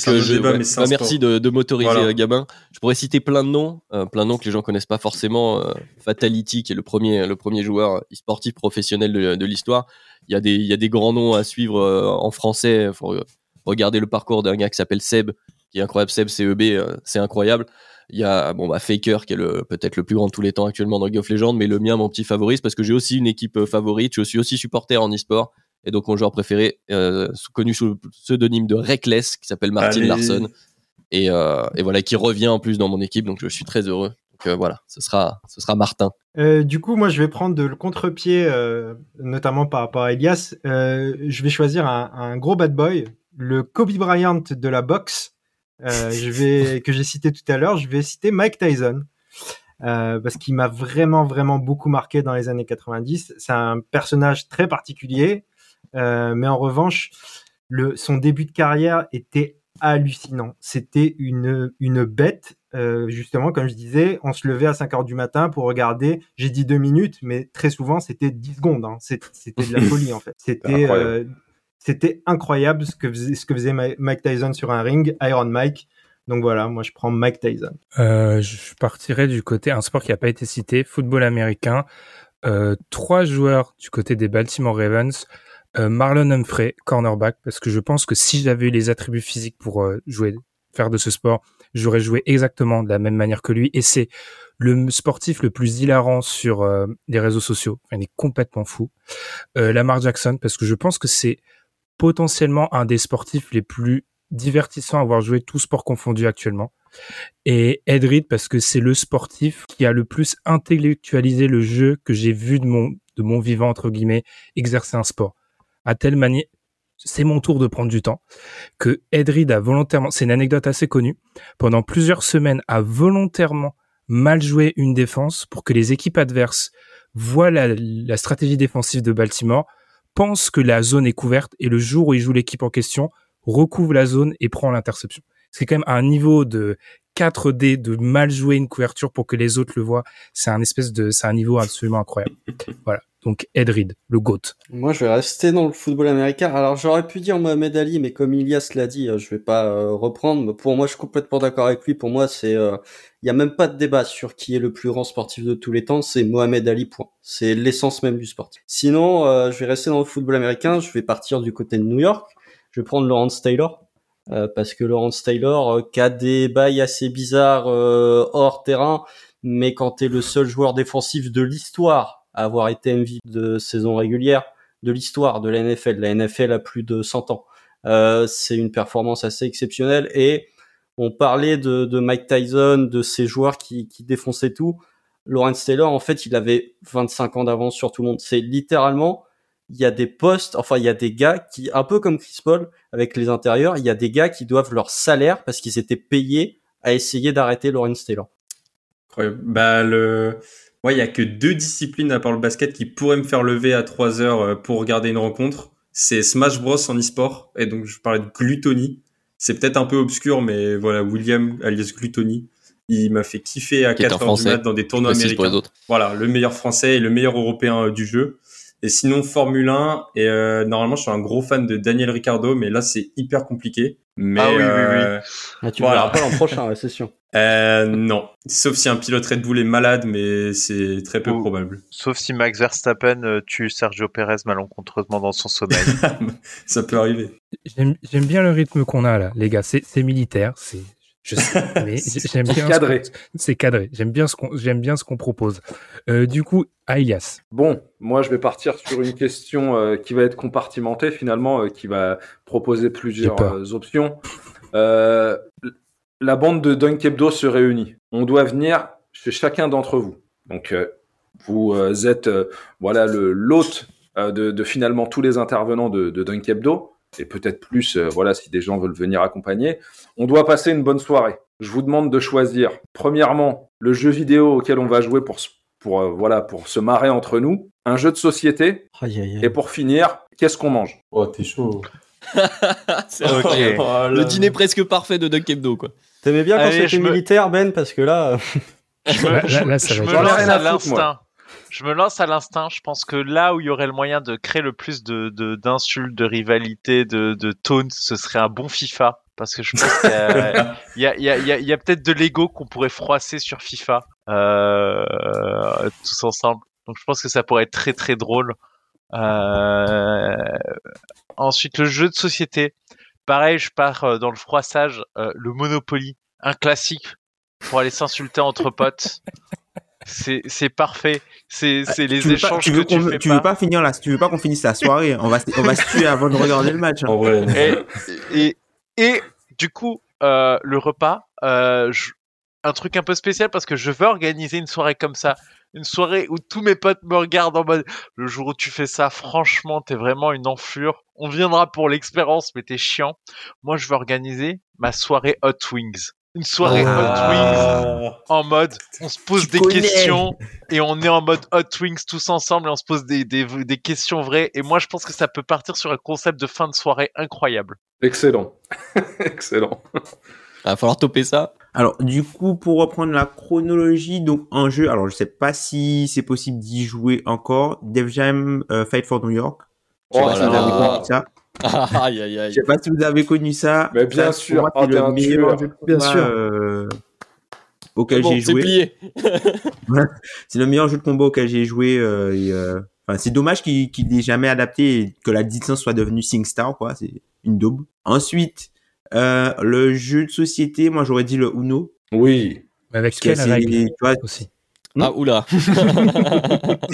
merci de m'autoriser, voilà. Gabin. Je pourrais citer plein de noms que les gens connaissent pas forcément. Fatality, qui est le premier joueur e-sportif professionnel de l'histoire. Il y a des grands noms à suivre en français. Il faut regarder le parcours d'un gars qui s'appelle Seb, qui est incroyable. Seb, CEB, c'est incroyable. Il y a Faker, qui est peut-être le plus grand de tous les temps actuellement dans League of Legends, mais le mien, mon petit favori, c'est parce que j'ai aussi une équipe favorite. Je suis aussi supporter en e-sport. Et donc, mon joueur préféré, connu sous le pseudonyme de Reckless, qui s'appelle Martin Larson. Et voilà, qui revient en plus dans mon équipe. Donc, je suis très heureux. Donc, voilà, ce sera Martin. Du coup, moi, je vais prendre le contre-pied, notamment par rapport à Ilias. Je vais choisir un gros bad boy, le Kobe Bryant de la boxe, que j'ai cité tout à l'heure. Je vais citer Mike Tyson. Parce qu'il m'a vraiment, vraiment beaucoup marqué dans les années 90. C'est un personnage très particulier. Mais en revanche, son début de carrière était hallucinant. C'était une bête. Justement, comme je disais, on se levait à 5h du matin pour regarder. J'ai dit 2 minutes, mais très souvent, c'était 10 secondes. Hein. C'était de la folie, en fait. C'était incroyable ce que faisait Mike Tyson sur un ring, Iron Mike. Donc voilà, moi, je prends Mike Tyson. Je partirais du côté, un sport qui n'a pas été cité, football américain. 3 joueurs du côté des Baltimore Ravens. Marlon Humphrey, cornerback, parce que je pense que si j'avais eu les attributs physiques pour faire de ce sport, j'aurais joué exactement de la même manière que lui. Et c'est le sportif le plus hilarant sur les réseaux sociaux. Il est complètement fou. Lamar Jackson, parce que je pense que c'est potentiellement un des sportifs les plus divertissants à avoir joué, tout sport confondu actuellement. Et Ed Reed, parce que c'est le sportif qui a le plus intellectualisé le jeu que j'ai vu de mon vivant, entre guillemets, exercer un sport. À telle manière, c'est mon tour de prendre du temps, que Ed Reed a volontairement, c'est une anecdote assez connue, pendant plusieurs semaines a volontairement mal joué une défense pour que les équipes adverses voient la stratégie défensive de Baltimore, pensent que la zone est couverte et le jour où il joue l'équipe en question, recouvre la zone et prend l'interception. C'est quand même à un niveau de 4D de mal jouer une couverture pour que les autres le voient. C'est un niveau absolument incroyable. Voilà. Donc, Ed Reed, le GOAT. Moi, je vais rester dans le football américain. Alors, j'aurais pu dire Mohamed Ali, mais comme Ilias l'a dit, je vais pas reprendre. Mais pour moi, je suis complètement d'accord avec lui. Pour moi, c'est, il y a même pas de débat sur qui est le plus grand sportif de tous les temps. C'est Mohamed Ali, point. C'est l'essence même du sport. Sinon, je vais rester dans le football américain. Je vais partir du côté de New York. Je vais prendre Lawrence Taylor. Parce que Lawrence Taylor qui a des bails assez bizarres hors terrain, mais quand t'es le seul joueur défensif de l'histoire à avoir été MVP de saison régulière de l'histoire de la NFL. La NFL a plus de 100 ans. C'est une performance assez exceptionnelle. Et on parlait de Mike Tyson, de ces joueurs qui défonçaient tout. Lawrence Taylor, en fait, il avait 25 ans d'avance sur tout le monde. C'est littéralement, il y a des gars qui, un peu comme Chris Paul avec les intérieurs, il y a des gars qui doivent leur salaire parce qu'ils étaient payés à essayer d'arrêter Lawrence Taylor. Bah, Moi, il n'y a que deux disciplines à part le basket qui pourraient me faire lever à 3 heures pour regarder une rencontre. C'est Smash Bros en e-sport, et donc je parlais de Gluttony. C'est peut-être un peu obscur, mais voilà, William, alias Gluttony, il m'a fait kiffer à 4 heures du mat dans des tournois américains. Voilà, le meilleur français et le meilleur européen du jeu. Et sinon, Formule 1, et normalement, je suis un gros fan de Daniel Ricciardo, mais là, c'est hyper compliqué. Mais, ah oui. Ah, tu voilà. Pas l'an prochain, la session. Non, sauf si un pilote Red Bull est malade, mais c'est très peu probable. Sauf si Max Verstappen tue Sergio Perez malencontreusement dans son sommeil. Ça peut arriver. J'aime bien le rythme qu'on a là, les gars. C'est militaire, je sais, mais j'aime bien cadré. C'est cadré. J'aime bien ce qu'on propose. Du coup, à Ilias. Bon, moi je vais partir sur une question qui va être compartimentée finalement, qui va proposer plusieurs options. La bande de Dunk Hebdo se réunit. On doit venir chez chacun d'entre vous. Donc vous êtes voilà l'hôte de finalement tous les intervenants de Dunk Hebdo. Et peut-être plus, voilà, si des gens veulent venir accompagner. On doit passer une bonne soirée. Je vous demande de choisir, premièrement, le jeu vidéo auquel on va jouer pour se marrer entre nous, un jeu de société, et pour finir, qu'est-ce qu'on mange ? Oh, t'es chaud. C'est okay. Oh, le dîner presque parfait de Dunk Hebdo, quoi. T'aimais bien quand c'était militaire, Ben, parce que là... je me lance à l'instinct. Je pense que là où il y aurait le moyen de créer le plus d'insultes, de rivalités, de taunts, ce serait un bon FIFA. Parce que je pense qu'il y a peut-être de l'ego qu'on pourrait froisser sur FIFA, tous ensemble. Donc je pense que ça pourrait être très très drôle. Ensuite, le jeu de société. Pareil, je pars dans le froissage, le Monopoly, un classique pour aller s'insulter entre potes. C'est parfait. C'est les échanges que tu fais. Tu veux pas qu'on finisse la soirée. On va se tuer avant de regarder le match. Hein. Oh ouais. Et du coup, le repas, un truc un peu spécial parce que je veux organiser une soirée comme ça. Une soirée où tous mes potes me regardent en mode le jour où tu fais ça, franchement, t'es vraiment une enflure. On viendra pour l'expérience, mais t'es chiant. Moi, je veux organiser ma soirée Hot Wings. Une soirée Hot Wings en mode on se pose des questions et on est en mode Hot Wings tous ensemble et on se pose des questions vraies. Et moi, je pense que ça peut partir sur un concept de fin de soirée incroyable. Excellent. Excellent. Il va falloir toper ça. Alors, du coup, pour reprendre la chronologie, donc un jeu, alors je sais pas si c'est possible d'y jouer encore, Def Jam Fight for New York. Je sais pas si vous avez connu ça. Mais bien sûr, c'est le meilleur jeu de combat auquel j'ai joué. C'est le meilleur jeu de combat auquel j'ai joué. Enfin, c'est dommage qu'il n'ait jamais adapté et que la distance soit devenue SingStar, quoi. C'est une daube. Ensuite, le jeu de société, moi j'aurais dit le Uno. Oui. Mais avec quelle règle aussi. Ah oula. C'est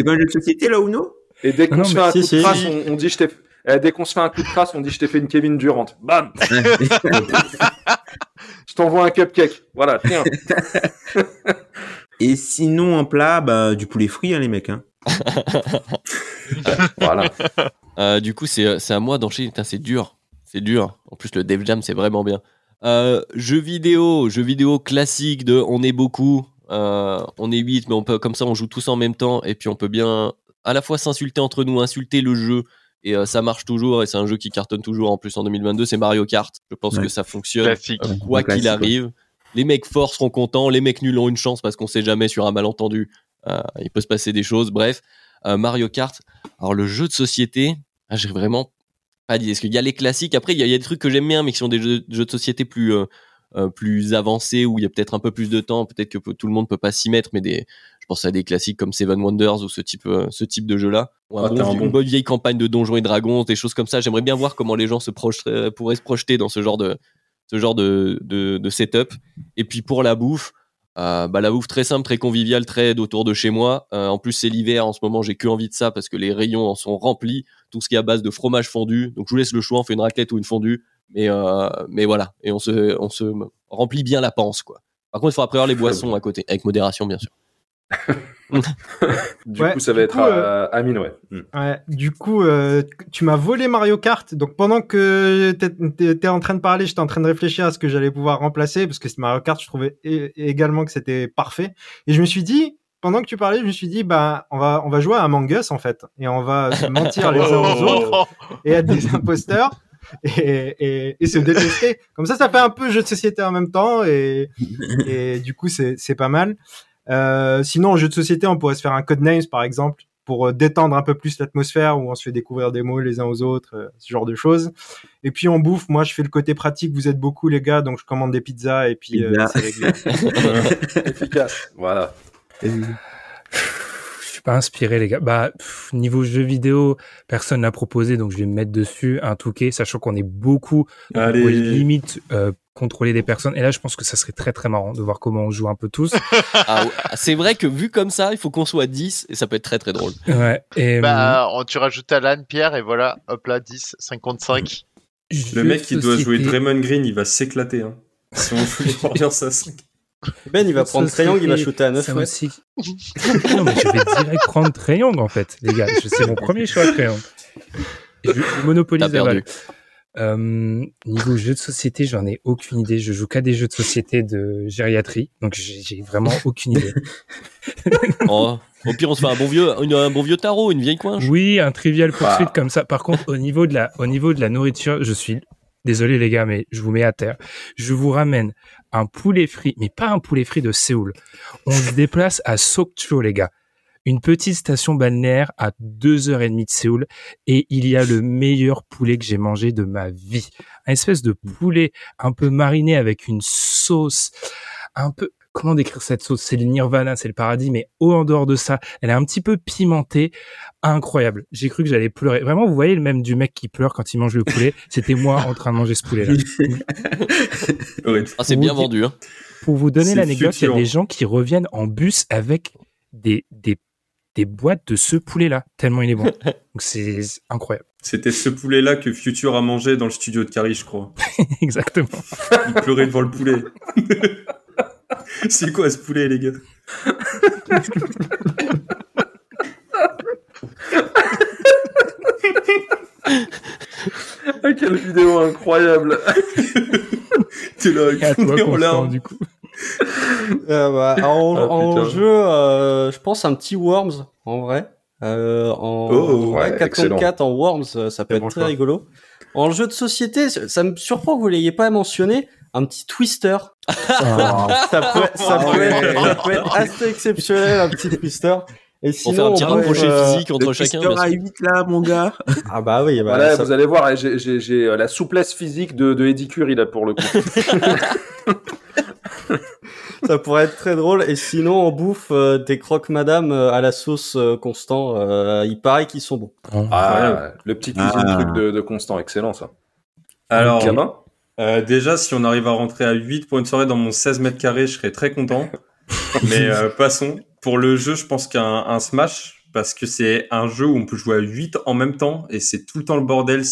pas un jeu de société le Uno ? Et dès qu'on se fait un coup de trace, on dit je t'ai. Et dès qu'on se fait un coup de crasse, on dit je t'ai fait une Kevin Durant. Bam. Je t'envoie un cupcake. Voilà, tiens. Et sinon, en plat, bah, du poulet frit, hein, les mecs. Hein. Voilà. Du coup, c'est à moi d'enchaîner. Putain, c'est dur. C'est dur. En plus, le Def Jam, c'est vraiment bien. Jeux vidéo classique de on est beaucoup. On est 8, mais on peut, comme ça, on joue tous en même temps. Et puis, on peut bien à la fois s'insulter entre nous, insulter le jeu. Et ça marche toujours, et c'est un jeu qui cartonne toujours en plus en 2022, c'est Mario Kart. Je pense que ça fonctionne, quoi qu'il arrive. Ouais. Les mecs forts seront contents, les mecs nuls ont une chance parce qu'on sait jamais sur un malentendu. Il peut se passer des choses, bref. Mario Kart, alors le jeu de société, j'ai vraiment pas dit. Parce qu'il y a les classiques, après il y a des trucs que j'aime bien, mais qui sont des jeux de société plus avancés, où il y a peut-être un peu plus de temps, peut-être que tout le monde peut pas s'y mettre, mais je pense à des classiques comme Seven Wonders ou ce type de jeu-là. Une bonne vieille campagne de Donjons et Dragons, des choses comme ça. J'aimerais bien voir comment les gens pourraient se projeter dans ce genre de setup. Et puis pour la bouffe, la bouffe très simple, très conviviale, très autour de chez moi. En plus, c'est l'hiver. En ce moment, j'ai que envie de ça parce que les rayons en sont remplis. Tout ce qui est à base de fromage fondu. Donc, je vous laisse le choix. On fait une raclette ou une fondue. Mais voilà. Et on se remplit bien la panse, quoi. Par contre, il faudra prévoir les boissons à côté. Avec modération, bien sûr. Du coup, ça va être Amine. Du coup, tu m'as volé Mario Kart. Donc, pendant que t'es en train de parler, j'étais en train de réfléchir à ce que j'allais pouvoir remplacer parce que Mario Kart, je trouvais également que c'était parfait. Et je me suis dit, pendant que tu parlais, je me suis dit, bah, on va jouer à Among Us, en fait. Et on va se mentir les uns aux autres et être des imposteurs et se détester. Comme ça fait un peu jeu de société en même temps. Et du coup, c'est pas mal. Sinon, en jeu de société, on pourrait se faire un Codenames, par exemple, pour détendre un peu plus l'atmosphère, où on se fait découvrir des mots les uns aux autres, ce genre de choses. Et puis, on bouffe. Moi, je fais le côté pratique. Vous êtes beaucoup, les gars, donc je commande des pizzas et puis c'est réglé. Efficace. Voilà. Je suis pas inspiré, les gars. Bah, niveau jeu vidéo, personne n'a proposé, donc je vais me mettre dessus un touquet, sachant qu'on est beaucoup. Allez. On limite contrôler des personnes. Et là, je pense que ça serait très, très marrant de voir comment on joue un peu tous. Ah, ouais. C'est vrai que vu comme ça, il faut qu'on soit 10 et ça peut être très, très drôle. Ouais. Et bah, tu rajoutes Alan, Pierre et voilà, hop là, 10, 55. Le mec qui doit jouer Draymond Green, il va s'éclater. Hein. Si on joue l'ambiance à 5. Ben, il va prendre Triangle, il va shooter à 9. Aussi. Non, mais je vais direct prendre Triangle, en fait, les gars. C'est mon premier choix, Triangle. Je monopolise la balle. Niveau jeux de société, j'en ai aucune idée. Je joue qu'à des jeux de société de gériatrie, donc j'ai vraiment aucune idée. Oh, au pire, on se fait un bon vieux tarot, une vieille coinche. Oui, un Trivial Pursuit comme ça. Par contre, au niveau de la nourriture, je suis désolé, les gars, mais je vous mets à terre. Je vous ramène un poulet frit, mais pas un poulet frit de Séoul. On se déplace à Sokcho, les gars. Une petite station balnéaire à 2h30 de Séoul, et il y a le meilleur poulet que j'ai mangé de ma vie. Un espèce de poulet un peu mariné avec une sauce un peu... Comment décrire cette sauce? C'est le nirvana, c'est le paradis, mais en dehors de ça, elle est un petit peu pimentée. Incroyable. J'ai cru que j'allais pleurer. Vraiment, vous voyez le mème du mec qui pleure quand il mange le poulet? C'était moi en train de manger ce poulet-là. Ah, c'est bien vendu. Hein. Pour vous donner l'anecdote, il y a des gens qui reviennent en bus avec des boîtes de ce poulet-là, tellement il est bon. Donc c'est incroyable. C'était ce poulet-là que Future a mangé dans le studio de Carrie, je crois. Exactement. Il pleurait devant le poulet. C'est quoi ce poulet, les gars? Ah, quelle vidéo incroyable! T'es là avec ton larmes du coup. En jeu, je pense un petit Worms en vrai. En 4-4 en Worms, ça peut être très rigolo. En jeu de société, ça me surprend que vous l'ayez pas mentionné. Un petit Twister. Oh. Ça peut être assez exceptionnel, un petit Twister. Et sinon, on fait un petit rapproché physique entre chacun. Twister à 8 là, mon gars. Ah bah oui. Bah, voilà, vous allez voir, j'ai la souplesse physique de Eddie Curry là pour le coup. Ça pourrait être très drôle. Et sinon, on bouffe des croque madame à la sauce Constant. Il paraît qu'ils sont bons. Ah, le petit cuisine truc de Constant, excellent ça. Alors, Gabin. Déjà, si on arrive à rentrer à 8 pour une soirée dans mon 16 mètres carrés, je serais très content. Mais passons. Pour le jeu, je pense qu'un Smash, parce que c'est un jeu où on peut jouer à 8 en même temps, et c'est tout le temps le bordel,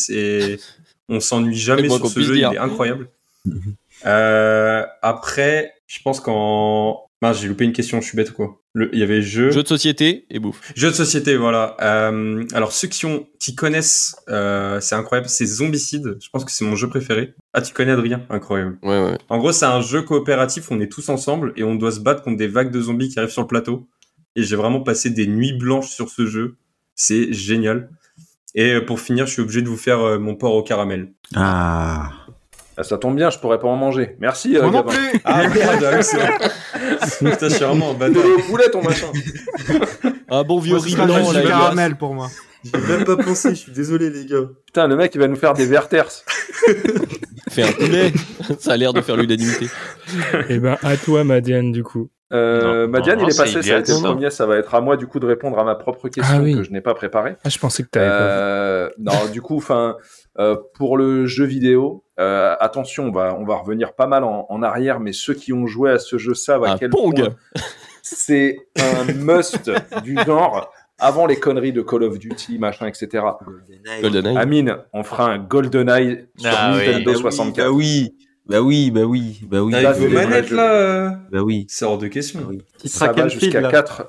on s'ennuie jamais sur ce jeu, il est incroyable. Après, je pense j'ai loupé une question, je suis bête ou quoi? Il y avait jeu de société et bouffe. Jeu de société, voilà. Alors ceux qui connaissent, c'est incroyable, c'est Zombicide. Je pense que c'est mon jeu préféré. Ah, tu connais Adrien, incroyable. Ouais. En gros, c'est un jeu coopératif. On est tous ensemble et on doit se battre contre des vagues de zombies qui arrivent sur le plateau. Et j'ai vraiment passé des nuits blanches sur ce jeu. C'est génial. Et pour finir, je suis obligé de vous faire mon porc au caramel. Ah. Ça tombe bien, je pourrais pas en manger. Merci, Gabin. Non plus. Ah, merde, c'est vrai. Putain, je suis vraiment un bâtard. Poulet, ton machin. Un bon vieux riz blanc, là. Caramel pour moi. J'ai même pas pensé, je suis désolé, les gars. Putain, le mec, il va nous faire des Werthers. Fais un poulet. Ça a l'air de faire l'unanimité. Eh ben, à toi, Madiane, du coup. Madiane, il est passé, ça a été le premier, ça va être à moi, du coup, de répondre à ma propre question que je n'ai pas préparée. Ah, je pensais que t'avais pas vu. Non, du coup, pour le jeu vidéo, attention, on va revenir pas mal en arrière, mais ceux qui ont joué à ce jeu savent à quel point c'est un must du genre avant les conneries de Call of Duty, machin, etc. GoldenEye. Amine, on fera un GoldenEye sur Nintendo 64. Bah oui. Avec vos manettes, là. Bah oui. C'est hors de question. Bah oui. Ça va jusqu'à 4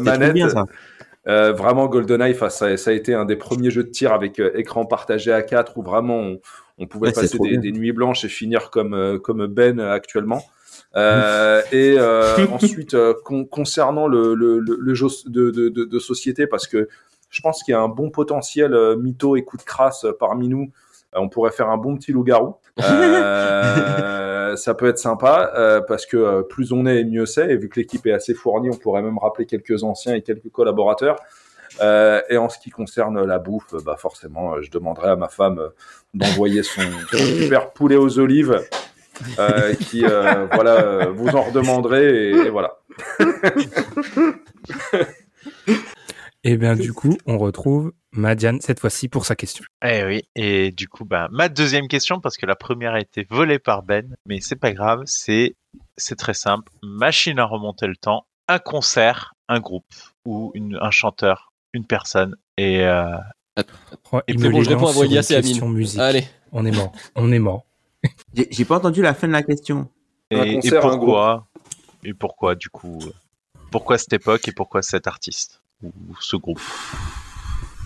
manettes. Bien, ça. Vraiment GoldenEye, ça a été un des premiers jeux de tir avec écran partagé à 4 où vraiment on pouvait passer des nuits blanches et finir comme Ben actuellement. Ensuite, concernant le jeu de société, parce que je pense qu'il y a un bon potentiel mytho et coup de crasse parmi nous. On pourrait faire un bon petit loup-garou. Ça peut être sympa parce que plus on est, mieux c'est. Et vu que l'équipe est assez fournie, on pourrait même rappeler quelques anciens et quelques collaborateurs. Et en ce qui concerne la bouffe, bah forcément, je demanderai à ma femme d'envoyer son super poulet aux olives. Qui voilà, vous en redemanderez et voilà. Et bien du coup, on retrouve Madiane cette fois-ci pour sa question. Eh oui, et du coup, bah, ma deuxième question, parce que la première a été volée par Ben, mais c'est pas grave, c'est très simple. Machine à remonter le temps, un concert, un groupe, ou un chanteur, une personne, et c'est bon, je réponds à Ilias et Amine. Allez, on est mort. J'ai pas entendu la fin de la question. Et pourquoi, du coup, pourquoi cette époque et pourquoi cet artiste ou ce groupe?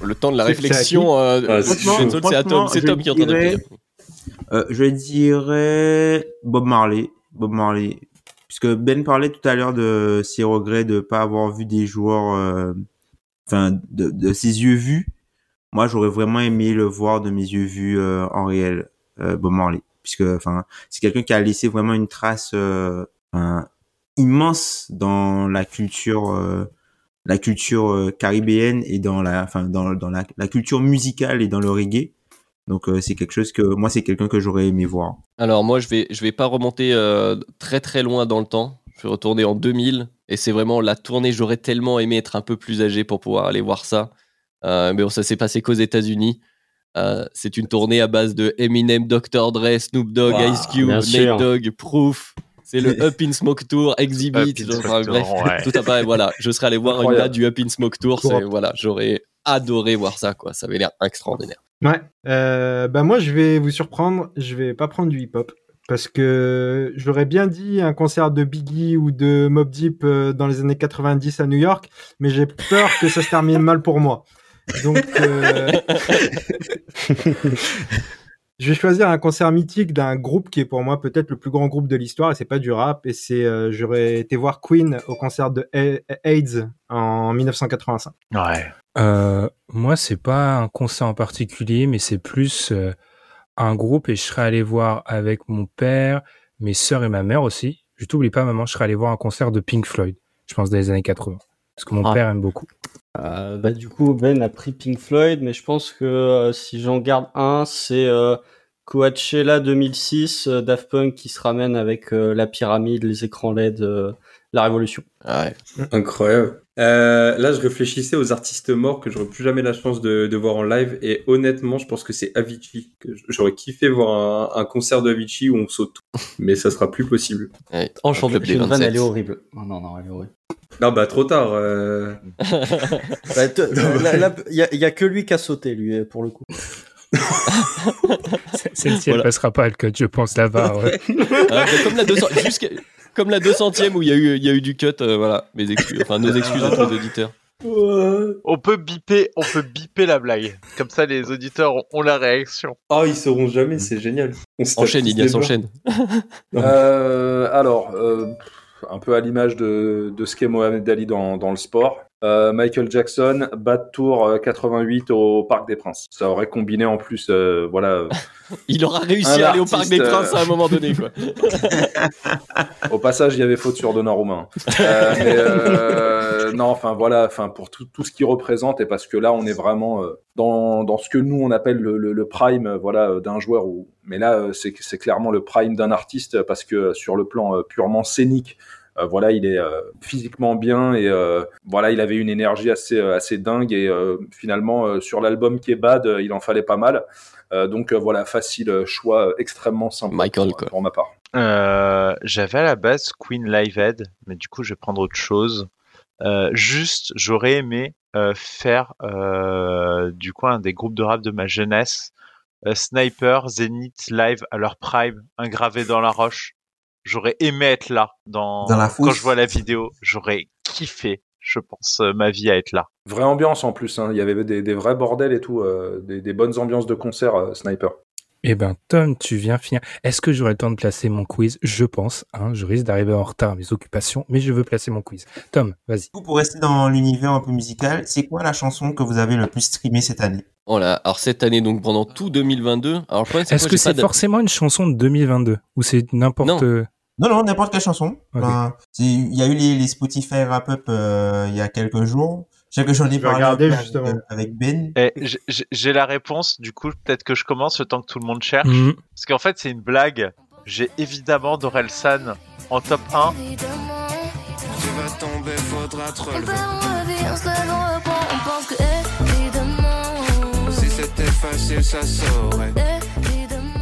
Le temps de la réflexion, c'est Tom qui est en train de le dire. Je dirais Bob Marley. Puisque Ben parlait tout à l'heure de ses regrets de ne pas avoir vu des joueurs, enfin, de ses yeux vus. Moi, j'aurais vraiment aimé le voir de mes yeux vus en réel, Bob Marley. Puisque, enfin, c'est quelqu'un qui a laissé vraiment une trace immense dans la culture caribéenne et dans la culture musicale et dans le reggae. Donc c'est quelque chose que moi c'est quelqu'un que j'aurais aimé voir. Alors moi je vais pas remonter très très loin dans le temps. Je suis retourné en 2000 et c'est vraiment la tournée. J'aurais tellement aimé être un peu plus âgé pour pouvoir aller voir ça. Mais bon, ça s'est passé qu'aux États-Unis. C'est une tournée à base de Eminem, Dr. Dre, Snoop Dogg, Ice Cube, Nate Dogg, Proof. C'est le Up in Smoke Tour, Exhibit, tout à part. Voilà, je serais allé voir une date du Up in Smoke Tour. Voilà, j'aurais adoré voir ça, quoi. Ça avait l'air extraordinaire. Ouais. Bah moi, je vais vous surprendre. Je vais pas prendre du hip-hop parce que j'aurais bien dit un concert de Biggie ou de Mobb Deep dans les années 90 à New York, mais j'ai peur que ça se termine mal pour moi. Donc, je vais choisir un concert mythique d'un groupe qui est pour moi peut-être le plus grand groupe de l'histoire, et c'est pas du rap, et c'est j'aurais été voir Queen au concert de AIDS en 1985. Ouais. Moi, c'est pas un concert en particulier, mais c'est plus un groupe, et je serais allé voir avec mon père, mes sœurs et ma mère aussi. Je t'oublie pas, maman, je serais allé voir un concert de Pink Floyd, je pense, dans les années 80, parce que mon père aime beaucoup. Bah du coup Ben a pris Pink Floyd, mais je pense que si j'en garde un, c'est Coachella 2006, Daft Punk qui se ramène avec la pyramide, les écrans LED, la révolution. Ah ouais. Incroyable. Là je réfléchissais aux artistes morts que j'aurais plus jamais la chance de voir en live, et honnêtement je pense que c'est Avicii, que j'aurais kiffé voir un concert de Avicii où on saute tout, mais ça sera plus possible. Ouais, enchanté. Elle est horrible. Non, elle est horrible. Non, bah, trop tard. Il y a que lui qui a sauté, lui, pour le coup. Celle-ci, elle passera pas, elle cut, je pense, là-bas. Ouais. Comme la 200e où il y a eu du cut, voilà. Mes excuses, enfin, nos excuses à tous les auditeurs. On peut biper la blague. Comme ça, les auditeurs ont la réaction. Oh, ils sauront jamais, c'est génial. Enchaîne, il y a s'enchaîne. Alors, un peu à l'image de ce qu'est Mohamed Ali dans le sport. Michael Jackson, Bad Tour 88 au Parc des Princes. Ça aurait combiné en plus, voilà. Il aura réussi à aller au Parc des Princes à un moment donné, quoi. Au passage, il y avait faute sur Donnarumma. Non, enfin voilà, enfin pour tout ce qu'il représente, et parce que là, on est vraiment dans ce que nous on appelle le prime, voilà, d'un joueur. Mais là, c'est clairement le prime d'un artiste, parce que sur le plan purement scénique. Voilà, il est physiquement bien, et voilà, il avait une énergie assez dingue, et finalement sur l'album qui est Bad, il en fallait pas mal. Donc voilà, facile choix, extrêmement simple, Michael, pour ma part. J'avais à la base Queen Live Aid, mais du coup je vais prendre autre chose. Juste, j'aurais aimé faire du coup un des groupes de rap de ma jeunesse, Sniper, Zenith live à leur prime, un gravé dans la roche. J'aurais aimé être là dans la foule. Quand je vois la vidéo, j'aurais kiffé, je pense, ma vie à être là. Vraie ambiance en plus, hein. Il y avait des vrais bordels et tout, des bonnes ambiances de concert, Sniper. Eh ben, Tom, tu viens finir. Est-ce que j'aurai le temps de placer mon quiz? Je pense, hein, je risque d'arriver en retard à mes occupations, mais je veux placer mon quiz. Tom, vas-y. Pour rester dans l'univers un peu musical, c'est quoi la chanson que vous avez le plus streamée cette année? Oh là, alors cette année, donc pendant tout 2022. Alors, le problème, c'est que c'est forcément une chanson de 2022 ou c'est n'importe... Non, n'importe quelle chanson. Okay. Ben, il y a eu les Spotify Wrap-Up il y a quelques jours. Je sais que j'en ai parlé avec Ben. Et j'ai la réponse, du coup, peut-être que je commence le temps que tout le monde cherche. Mm-hmm. Parce qu'en fait, c'est une blague. J'ai évidemment Dorelsan en top 1.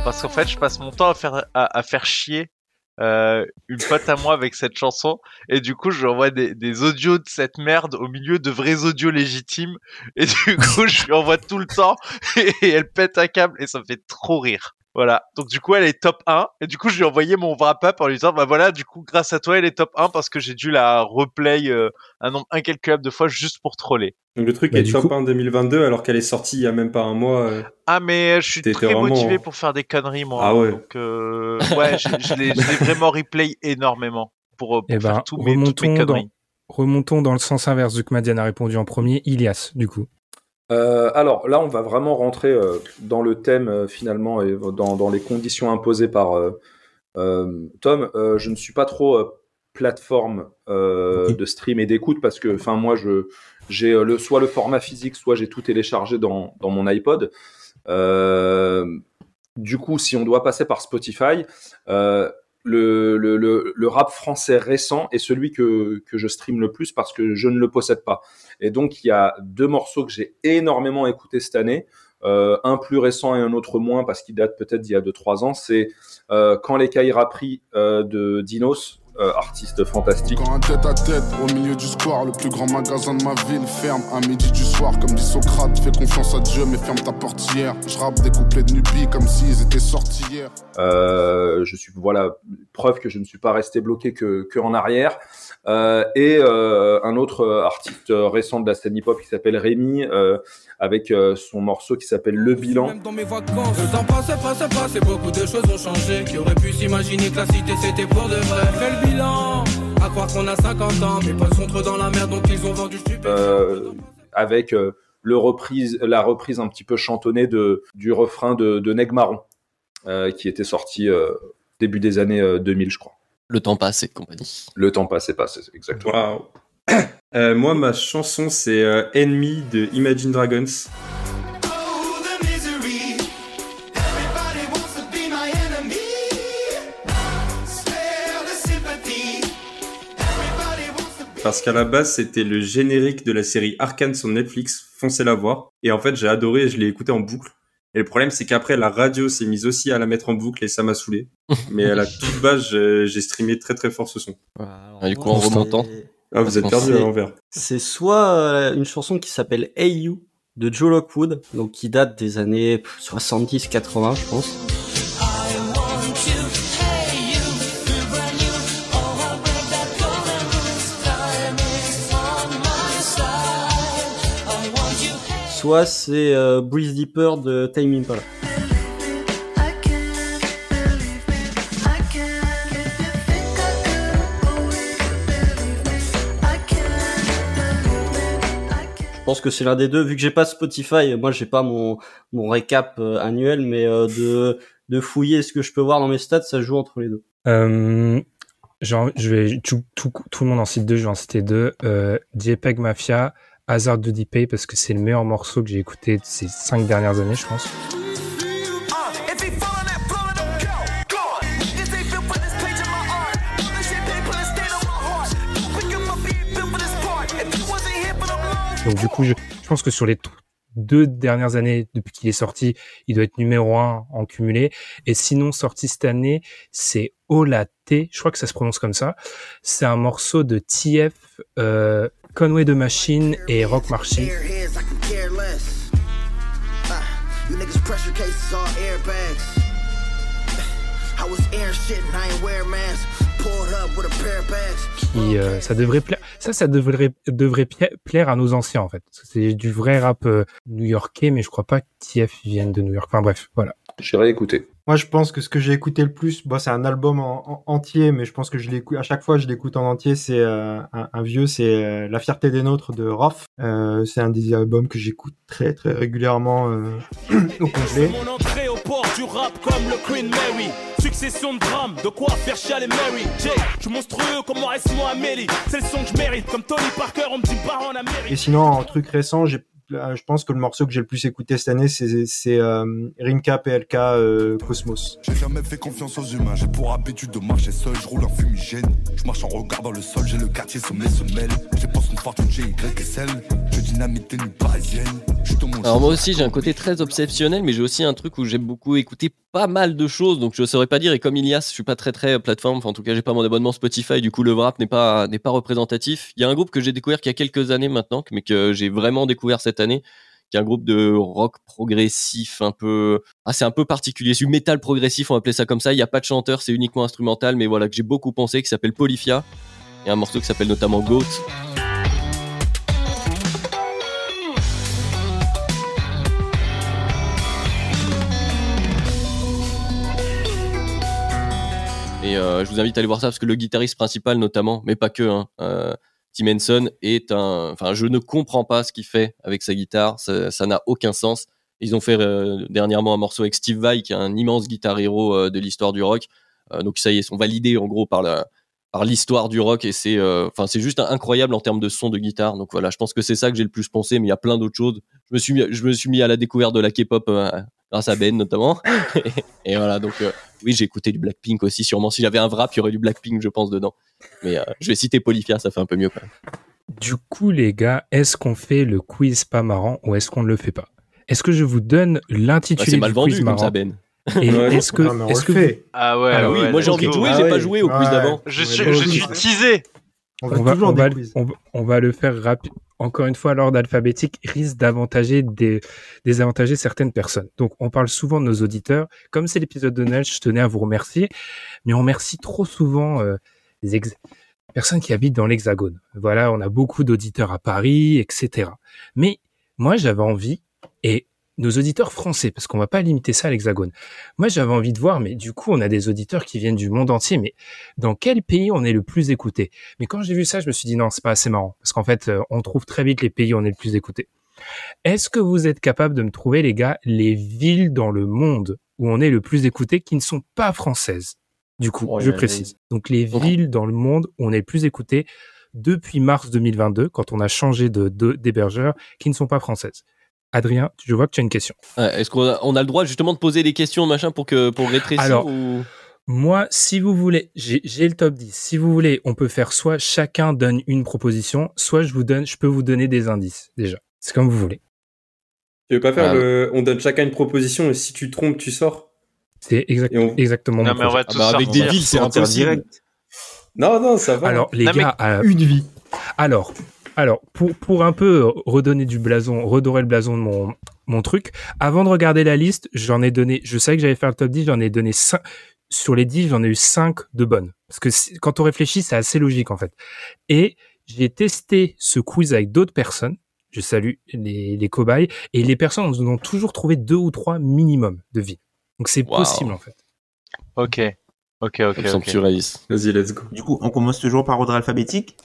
Parce qu'en fait, je passe mon temps à faire chier une pote à moi avec cette chanson, et du coup je lui envoie des audios de cette merde au milieu de vrais audios légitimes, et du coup je lui envoie tout le temps et elle pète un câble et ça me fait trop rire. Voilà, donc du coup elle est top 1 et du coup je lui ai envoyé mon wrap-up en lui disant bah voilà, du coup grâce à toi elle est top 1 parce que j'ai dû la replay un nombre incalculable de fois juste pour troller. Donc le truc est top 1 2022 alors qu'elle est sortie il y a même pas un mois. Ah mais je suis très motivé pour faire des conneries moi. Ah ouais. Donc ouais, je l'ai vraiment replay énormément pour faire toutes mes conneries. Remontons dans le sens inverse vu que Madiane a répondu en premier, Ilias du coup. Alors là on va vraiment rentrer dans le thème finalement et dans les conditions imposées par Tom. Je ne suis pas trop plateforme de stream et d'écoute parce que enfin moi j'ai soit le format physique soit j'ai tout téléchargé dans mon iPod. Du coup si on doit passer par Spotify, le rap français récent est celui que je stream le plus parce que je ne le possède pas. Et donc, il y a deux morceaux que j'ai énormément écoutés cette année, un plus récent et un autre moins parce qu'il date peut-être d'il y a 2-3 ans. C'est Quand l'écaille raprie de Dinos, artiste fantastique. Quand un tête à tête au milieu du square, le plus grand magasin de ma ville ferme à midi du soir. Comme dit Socrate, fais confiance à Dieu, mais ferme ta portière. Je rappe des couplets de Nubie comme s'ils étaient sortis hier. Je suis, voilà, preuve que je ne suis pas resté bloqué que en arrière. Et un autre artiste récent de la scène hip-hop qui s'appelle Rémi, avec son morceau qui s'appelle Le Bilan. Même dans mes vacances, le temps passait, beaucoup de choses ont changé. Qui aurait pu s'imaginer que la cité c'était pour de vrai. À croire qu'on a 50 ans, mais pas contre dans la merde, donc ils ont vendu super. Avec la reprise un petit peu chantonnée du refrain de Negmaron, qui était sorti début des années 2000, je crois. Le temps passe et compagnie. Le temps passe et passe, exactement. Wow. Moi, ma chanson, c'est Enemy de Imagine Dragons. Parce qu'à la base, c'était le générique de la série Arcane sur Netflix, foncez la voir. Et en fait, j'ai adoré et je l'ai écouté en boucle. Et le problème, c'est qu'après, la radio s'est mise aussi à la mettre en boucle et ça m'a saoulé. Mais à la toute base, j'ai streamé très très fort ce son. Voilà, du coup, en remontant. Ah, vous êtes perdu à l'envers. C'est soit une chanson qui s'appelle Hey You de Joe Lockwood, donc qui date des années 70-80, je pense. Soit c'est Breathe Deeper de Time Impala. Je pense que c'est l'un des deux. Vu que j'ai pas Spotify, moi j'ai pas mon récap annuel, mais de fouiller ce que je peux voir dans mes stats, ça joue entre les deux. Je vais tout le monde en cite deux, je vais en citer deux. JPEG Mafia. Hazard de Deep Pay parce que c'est le meilleur morceau que j'ai écouté de ces 5 dernières années, je pense. Donc du coup, je pense que sur les 2 dernières années depuis qu'il est sorti, il doit être numéro 1 en cumulé. Et sinon, sorti cette année, c'est Olaté, je crois que ça se prononce comme ça. C'est un morceau de TF... Conway the Machine et Rock Marching. Ça devrait plaire. Ça devrait plaire à nos anciens en fait. Parce que c'est du vrai rap new-yorkais, mais je crois pas que TF vienne de New York. Enfin bref, voilà. J'irai écouter. Moi, je pense que ce que j'ai écouté le plus, bon, c'est un album entier, mais je pense que à chaque fois, je l'écoute en entier. C'est un vieux, c'est La Fierté des Nôtres de Rof. C'est un des albums que j'écoute très, très régulièrement au complet. Mon entrée au port du rap comme le Queen Mary. Succession de drames, de quoi faire chialer Mary. Jay, je suis monstrueux comme Maurice Amélie. C'est le son que je mérite. Comme Tony Parker, on me dit Baron Amérique. Et sinon, en truc récent, je pense que le morceau que j'ai le plus écouté cette année, c'est Rinka PLK Cosmos. J'ai jamais fait confiance aux humains, j'ai pour habitude de marcher seul, je roule en fumigène. Je marche en regardant le sol, j'ai le quartier sommet semelle. Je pense une fortune chez YSL, je dynamite une parisienne. Alors moi aussi j'ai un côté très obsessionnel, mais j'ai aussi un truc où j'aime beaucoup écouter pas mal de choses, donc je saurais pas dire. Et comme Ilias, je suis pas très plateforme, enfin en tout cas j'ai pas mon abonnement Spotify, du coup le rap n'est pas représentatif. Il y a un groupe que j'ai découvert qu'il y a quelques années maintenant, mais que j'ai vraiment découvert cette année, qui est un groupe de rock progressif un peu, c'est un peu particulier, c'est du métal progressif, on va appeler ça comme ça. Il n'y a pas de chanteur, c'est uniquement instrumental, mais voilà, que j'ai beaucoup pensé, qui s'appelle Polyphia. Il y a un morceau qui s'appelle notamment Goat. Et je vous invite à aller voir ça, parce que le guitariste principal notamment, mais pas que, Tim Henson est un... Enfin, je ne comprends pas ce qu'il fait avec sa guitare, ça n'a aucun sens. Ils ont fait dernièrement un morceau avec Steve Vai, qui est un immense guitar hero de l'histoire du rock. Donc ça y est, ils sont validés en gros par l'histoire du rock, et c'est juste incroyable en termes de son de guitare. Donc voilà, je pense que c'est ça que j'ai le plus pensé, mais il y a plein d'autres choses. Je me suis mis à la découverte de la K-pop grâce à Ben notamment. et voilà, donc... Oui, j'ai écouté du Blackpink aussi, sûrement. Si j'avais un wrap, il y aurait du Blackpink, je pense, dedans. Mais je vais citer Polyphia, ça fait un peu mieux quand même. Du coup, les gars, est-ce qu'on fait le quiz pas marrant ou est-ce qu'on ne le fait pas ? Est-ce que je vous donne l'intitulé du vendu, quiz marrant ? C'est mal vendu comme ça, Ben. Et est-ce que vous... Ah ouais, alors, oui, moi j'ai envie de jouer, j'ai pas joué au quiz d'avant. Je suis teasé. On va le faire rapide. Encore une fois, l'ordre alphabétique risque d'avantager désavantager certaines personnes. Donc, on parle souvent de nos auditeurs. Comme c'est l'épisode de Noël, je tenais à vous remercier. Mais on remercie trop souvent les personnes qui habitent dans l'Hexagone. Voilà, on a beaucoup d'auditeurs à Paris, etc. Mais moi, j'avais envie, et nos auditeurs français, parce qu'on va pas limiter ça à l'Hexagone. Moi, j'avais envie de voir, mais du coup, on a des auditeurs qui viennent du monde entier, mais dans quel pays on est le plus écouté ? Mais quand j'ai vu ça, je me suis dit non, c'est pas assez marrant, parce qu'en fait, on trouve très vite les pays où on est le plus écouté. Est-ce que vous êtes capables de me trouver, les gars, les villes dans le monde où on est le plus écouté qui ne sont pas françaises ? Du coup, je précise. Donc, les villes dans le monde où on est le plus écouté depuis mars 2022, quand on a changé d'hébergeur, qui ne sont pas françaises. Adrien, je vois que tu as une question. Est-ce qu'on a le droit justement de poser des questions machin pour rétrécir ? Alors, moi, si vous voulez, j'ai le top 10. Si vous voulez, on peut faire soit chacun donne une proposition, soit je peux vous donner des indices déjà. C'est comme vous voulez. Tu veux pas faire on donne chacun une proposition et si tu trompes, tu sors ? C'est exactement mon projet. Avec des villes, c'est interdit. Non, ça va. Alors, les gars... Une vie. Alors, pour un peu redonner du blason, redorer le blason de mon truc, avant de regarder la liste, j'en ai donné, je savais que j'allais faire le top 10, j'en ai donné 5, sur les 10, j'en ai eu 5 de bonnes. Parce que quand on réfléchit, c'est assez logique, en fait. Et j'ai testé ce quiz avec d'autres personnes, je salue les cobayes, et les personnes en ont toujours trouvé 2 ou 3 minimum de vie. Donc c'est possible, en fait. Ok. Vas-y, let's go. Du coup, on commence toujours par ordre alphabétique.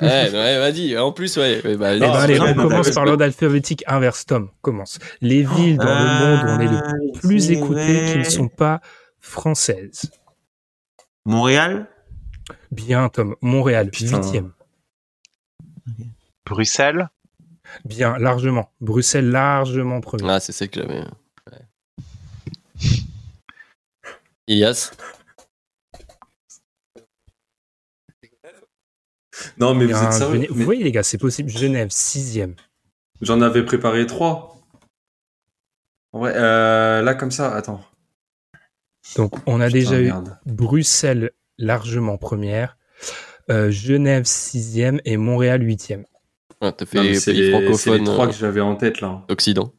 Vas-y. En plus, on commence par l'ordre alphabétique inverse. Tom, commence. Les villes dans le monde où on est le plus écouté qui ne sont pas françaises. Montréal. Bien, Tom. Montréal, 8e. Okay. Bruxelles. Bien, largement. Bruxelles, largement premier. Ah, c'est ça que j'avais. Ouais. Ilias. Non, mais vous êtes sérieux. Vous voyez, les gars, c'est possible. Genève, 6e. J'en avais préparé 3. Ouais, là, comme ça, attends. Donc, on a eu Bruxelles largement première, Genève, 6e et Montréal, 8e. Ah, t'as fait pays francophone. C'est les 3 que j'avais en tête, là. Occident.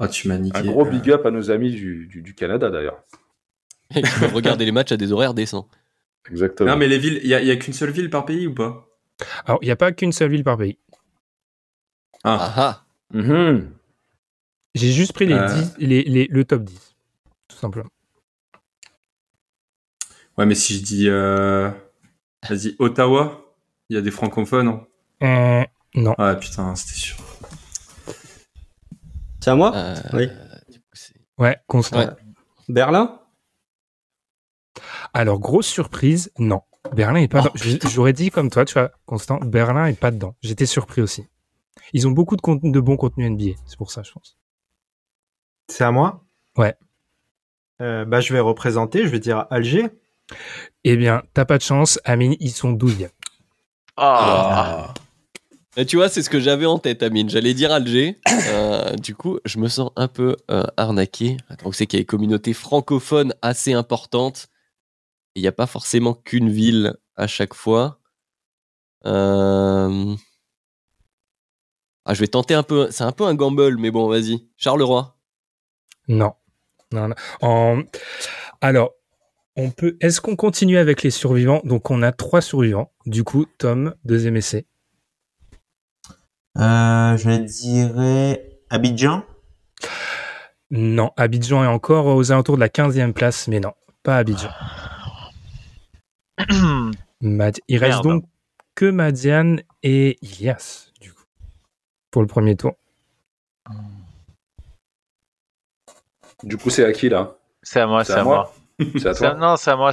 Ah, tu m'as niqué. Un gros big up à nos amis du Canada, d'ailleurs. Ils peuvent regarder les matchs à des horaires décents. Exactement. Non, mais les villes, il n'y a qu'une seule ville par pays ou pas ? Alors, il n'y a pas qu'une seule ville par pays. Ah. J'ai juste pris le top 10. tout simplement. Ouais, mais si je dis vas-y, Ottawa, il y a des francophones, hein? Non. Ah putain, c'était sûr. C'est à moi? Oui. Ouais, Constant. Ouais. Berlin? Alors, grosse surprise, non. Berlin est pas dedans. J'aurais dit comme toi, tu vois, Constant, Berlin est pas dedans. J'étais surpris aussi. Ils ont beaucoup de bons contenus NBA, c'est pour ça, je pense. C'est à moi? Ouais. Bah, je vais représenter, je vais dire Alger. Eh bien, t'as pas de chance, Amine, ils sont douilles. Ah! Et tu vois, c'est ce que j'avais en tête, Amine. J'allais dire Alger. Du coup, je me sens un peu arnaqué. Donc, c'est qu'il y a des communautés francophones assez importantes. Il n'y a pas forcément qu'une ville à chaque fois. Ah, je vais tenter un peu. C'est un peu un gamble, mais bon, vas-y. Charleroi. Non. Non. Alors, on peut. Est-ce qu'on continue avec les survivants? Donc, on a 3 survivants. Du coup, Tom, deuxième essai. Je dirais Abidjan. Non, Abidjan est encore aux alentours de la 15e place, mais non, pas Abidjan. Il reste donc que Madiane et Ilias, du coup, pour le premier tour. Du coup, c'est à qui, là? C'est à moi, c'est à moi. C'est à toi. Non, c'est à moi.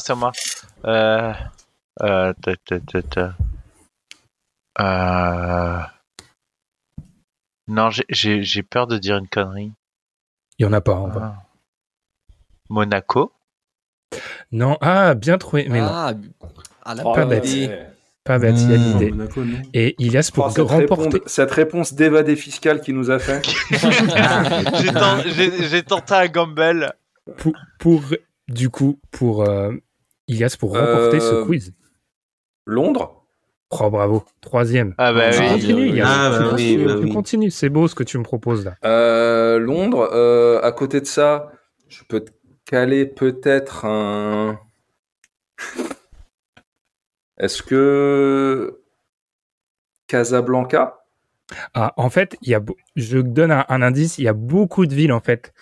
Non, j'ai peur de dire une connerie. Il n'y en a pas. Bas. Monaco? Non, bien trouvé. Mais non. Pas bête. Pas bête, il y a l'idée. Monaco, non. Et Ilias pour remporter. Cette réponse d'évadé fiscale qu'il nous a fait. J'ai tenté un gamble. Pour Ilias pour remporter ce quiz. Londres? Oh, bravo. 3e. Ah, bah oui. Tu continues. C'est beau ce que tu me proposes là. Londres, à côté de ça, je peux te caler peut-être un. Est-ce que. Casablanca? Ah, en fait, je donne un indice. Il y a beaucoup de villes, en fait,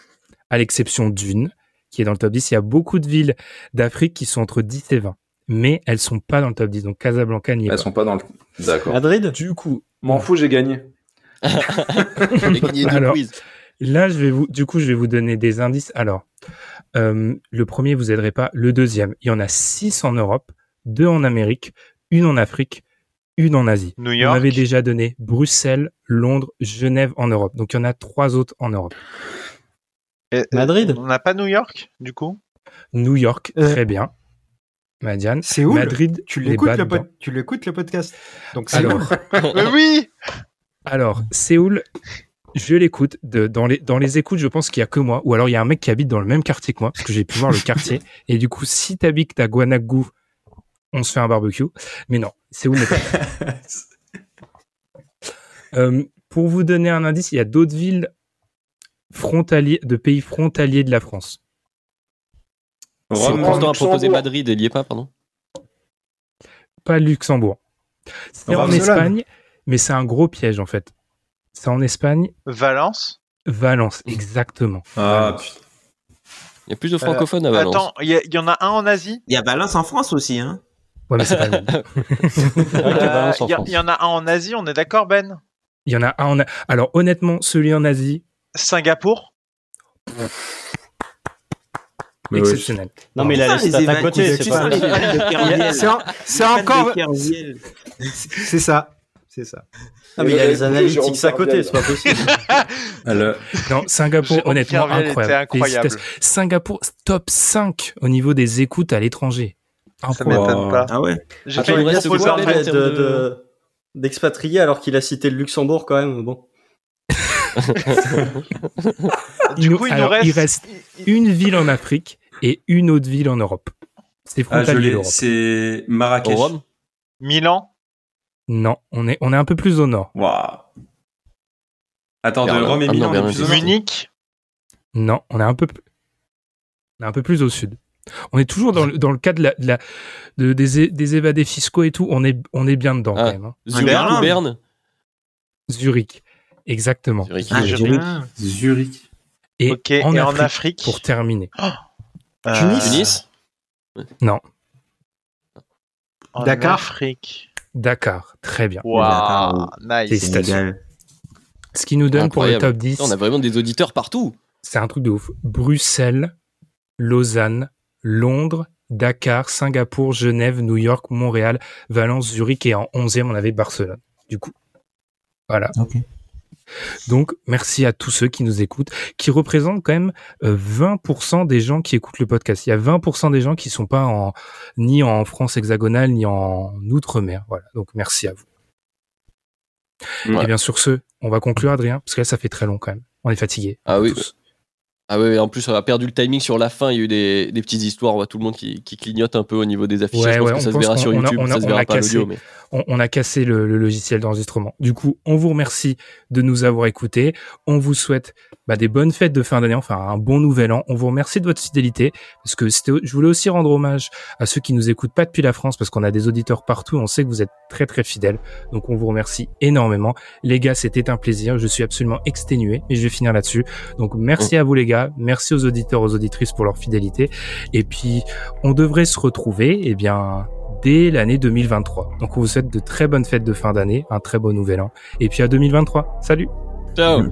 à l'exception d'une, qui est dans le top 10. Il y a beaucoup de villes d'Afrique qui sont entre 10 et 20. Mais elles sont pas dans le top 10, donc Casablanca n'y est pas. Elles sont pas dans le... D'accord. Madrid ? Du coup... M'en fous, j'ai gagné. J'ai gagné du quiz. Là, je vais vous donner des indices. Alors, le premier, vous aiderez pas. Le deuxième, il y en a 6 en Europe, 2 en Amérique, 1 en Afrique, 1 en Asie. New York. On avait déjà donné Bruxelles, Londres, Genève en Europe. Donc, il y en a 3 autres en Europe. Madrid ? On n'a pas New York, du coup ? New York, très bien. Madiane, c'est où Madrid, tu l'écoutes le podcast. Donc Séoul. Oui. Alors, Séoul, je l'écoute dans les écoutes, je pense qu'il y a que moi ou alors il y a un mec qui habite dans le même quartier que moi parce que j'ai pu voir le quartier et du coup si t'habites à Gwangju, on se fait un barbecue. Mais non, Séoul n'est pas. Pour vous donner un indice, il y a d'autres villes de pays frontaliers de la France. Constant a proposé Madrid et il n'y est pas, pardon. Pas Luxembourg. C'est en Espagne, mais c'est un gros piège en fait. C'est en Espagne. Valence, exactement. Ah putain. Il y a plus de francophones à Valence. Attends, il y en a un en Asie. Il y a Valence en France aussi, hein. Ouais, mais c'est pas lui. Il y en a un en Asie, on est d'accord, Ben? Il y en a un en Asie. Alors honnêtement, celui en Asie. Singapour. Exceptionnel. Non, mais là, c'est à côté. C'est encore. C'est ça. C'est ça. Non, mais il y a les analytics à côté, c'est pas possible. Non, Singapour, honnêtement, incroyable. Singapour, top 5 au niveau des écoutes à l'étranger. Ça m'étonne pas. Ah ouais. J'ai fait une proposition d'expatrié alors qu'il a cité le Luxembourg quand même. Bon. Il reste une ville en Afrique et une autre ville en Europe. C'est frontalier l'Europe. C'est Marrakech. Rome. Milan. Non, on est un peu plus au nord. Waouh. Attends, de Rome et Milan, on est plus au nord. Munich. Non, on est un peu plus au sud. On est toujours dans le cadre des évadés fiscaux et tout. On est bien dedans quand même. Hein. Zurich, Berne. Zurich. Exactement. Zurich. Et en Afrique, pour terminer. Oh, Tunis? Non. En Dakar? Afrique. Dakar, très bien. Waouh, nice. Ce qui nous donne incroyable. Pour le top 10. On a vraiment des auditeurs partout. C'est un truc de ouf. Bruxelles, Lausanne, Londres, Dakar, Singapour, Genève, New York, Montréal, Valence, Zurich et en 11e, on avait Barcelone. Du coup, voilà. Ok. Donc, merci à tous ceux qui nous écoutent, qui représentent quand même 20% des gens qui écoutent le podcast. Il y a 20% des gens qui ne sont pas ni en France hexagonale, ni en Outre-mer. Voilà. Donc, merci à vous. Ouais. Et bien, sur ce, on va conclure, Adrien, parce que là, ça fait très long quand même. On est fatigué. Ah oui. Tous. Ah oui, en plus, on a perdu le timing sur la fin. Il y a eu des petites histoires, on voit tout le monde qui clignote un peu au niveau des affiches. Ouais, je pense que ça se verra sur YouTube, ça se verra pas l'audio. Mais... On a cassé le logiciel d'enregistrement. Du coup, on vous remercie de nous avoir écoutés. On vous souhaite des bonnes fêtes de fin d'année, enfin un bon nouvel an. On vous remercie de votre fidélité, parce que je voulais aussi rendre hommage à ceux qui nous écoutent pas depuis la France, parce qu'on a des auditeurs partout. On sait que vous êtes très très fidèles. Donc, on vous remercie énormément. Les gars, c'était un plaisir. Je suis absolument exténué, mais je vais finir là-dessus. Donc, merci à vous les gars. Merci aux auditeurs, aux auditrices pour leur fidélité. Et puis, on devrait se retrouver, dès l'année 2023. Donc, on vous souhaite de très bonnes fêtes de fin d'année, un très bon nouvel an. Et puis, à 2023. Salut! Ciao!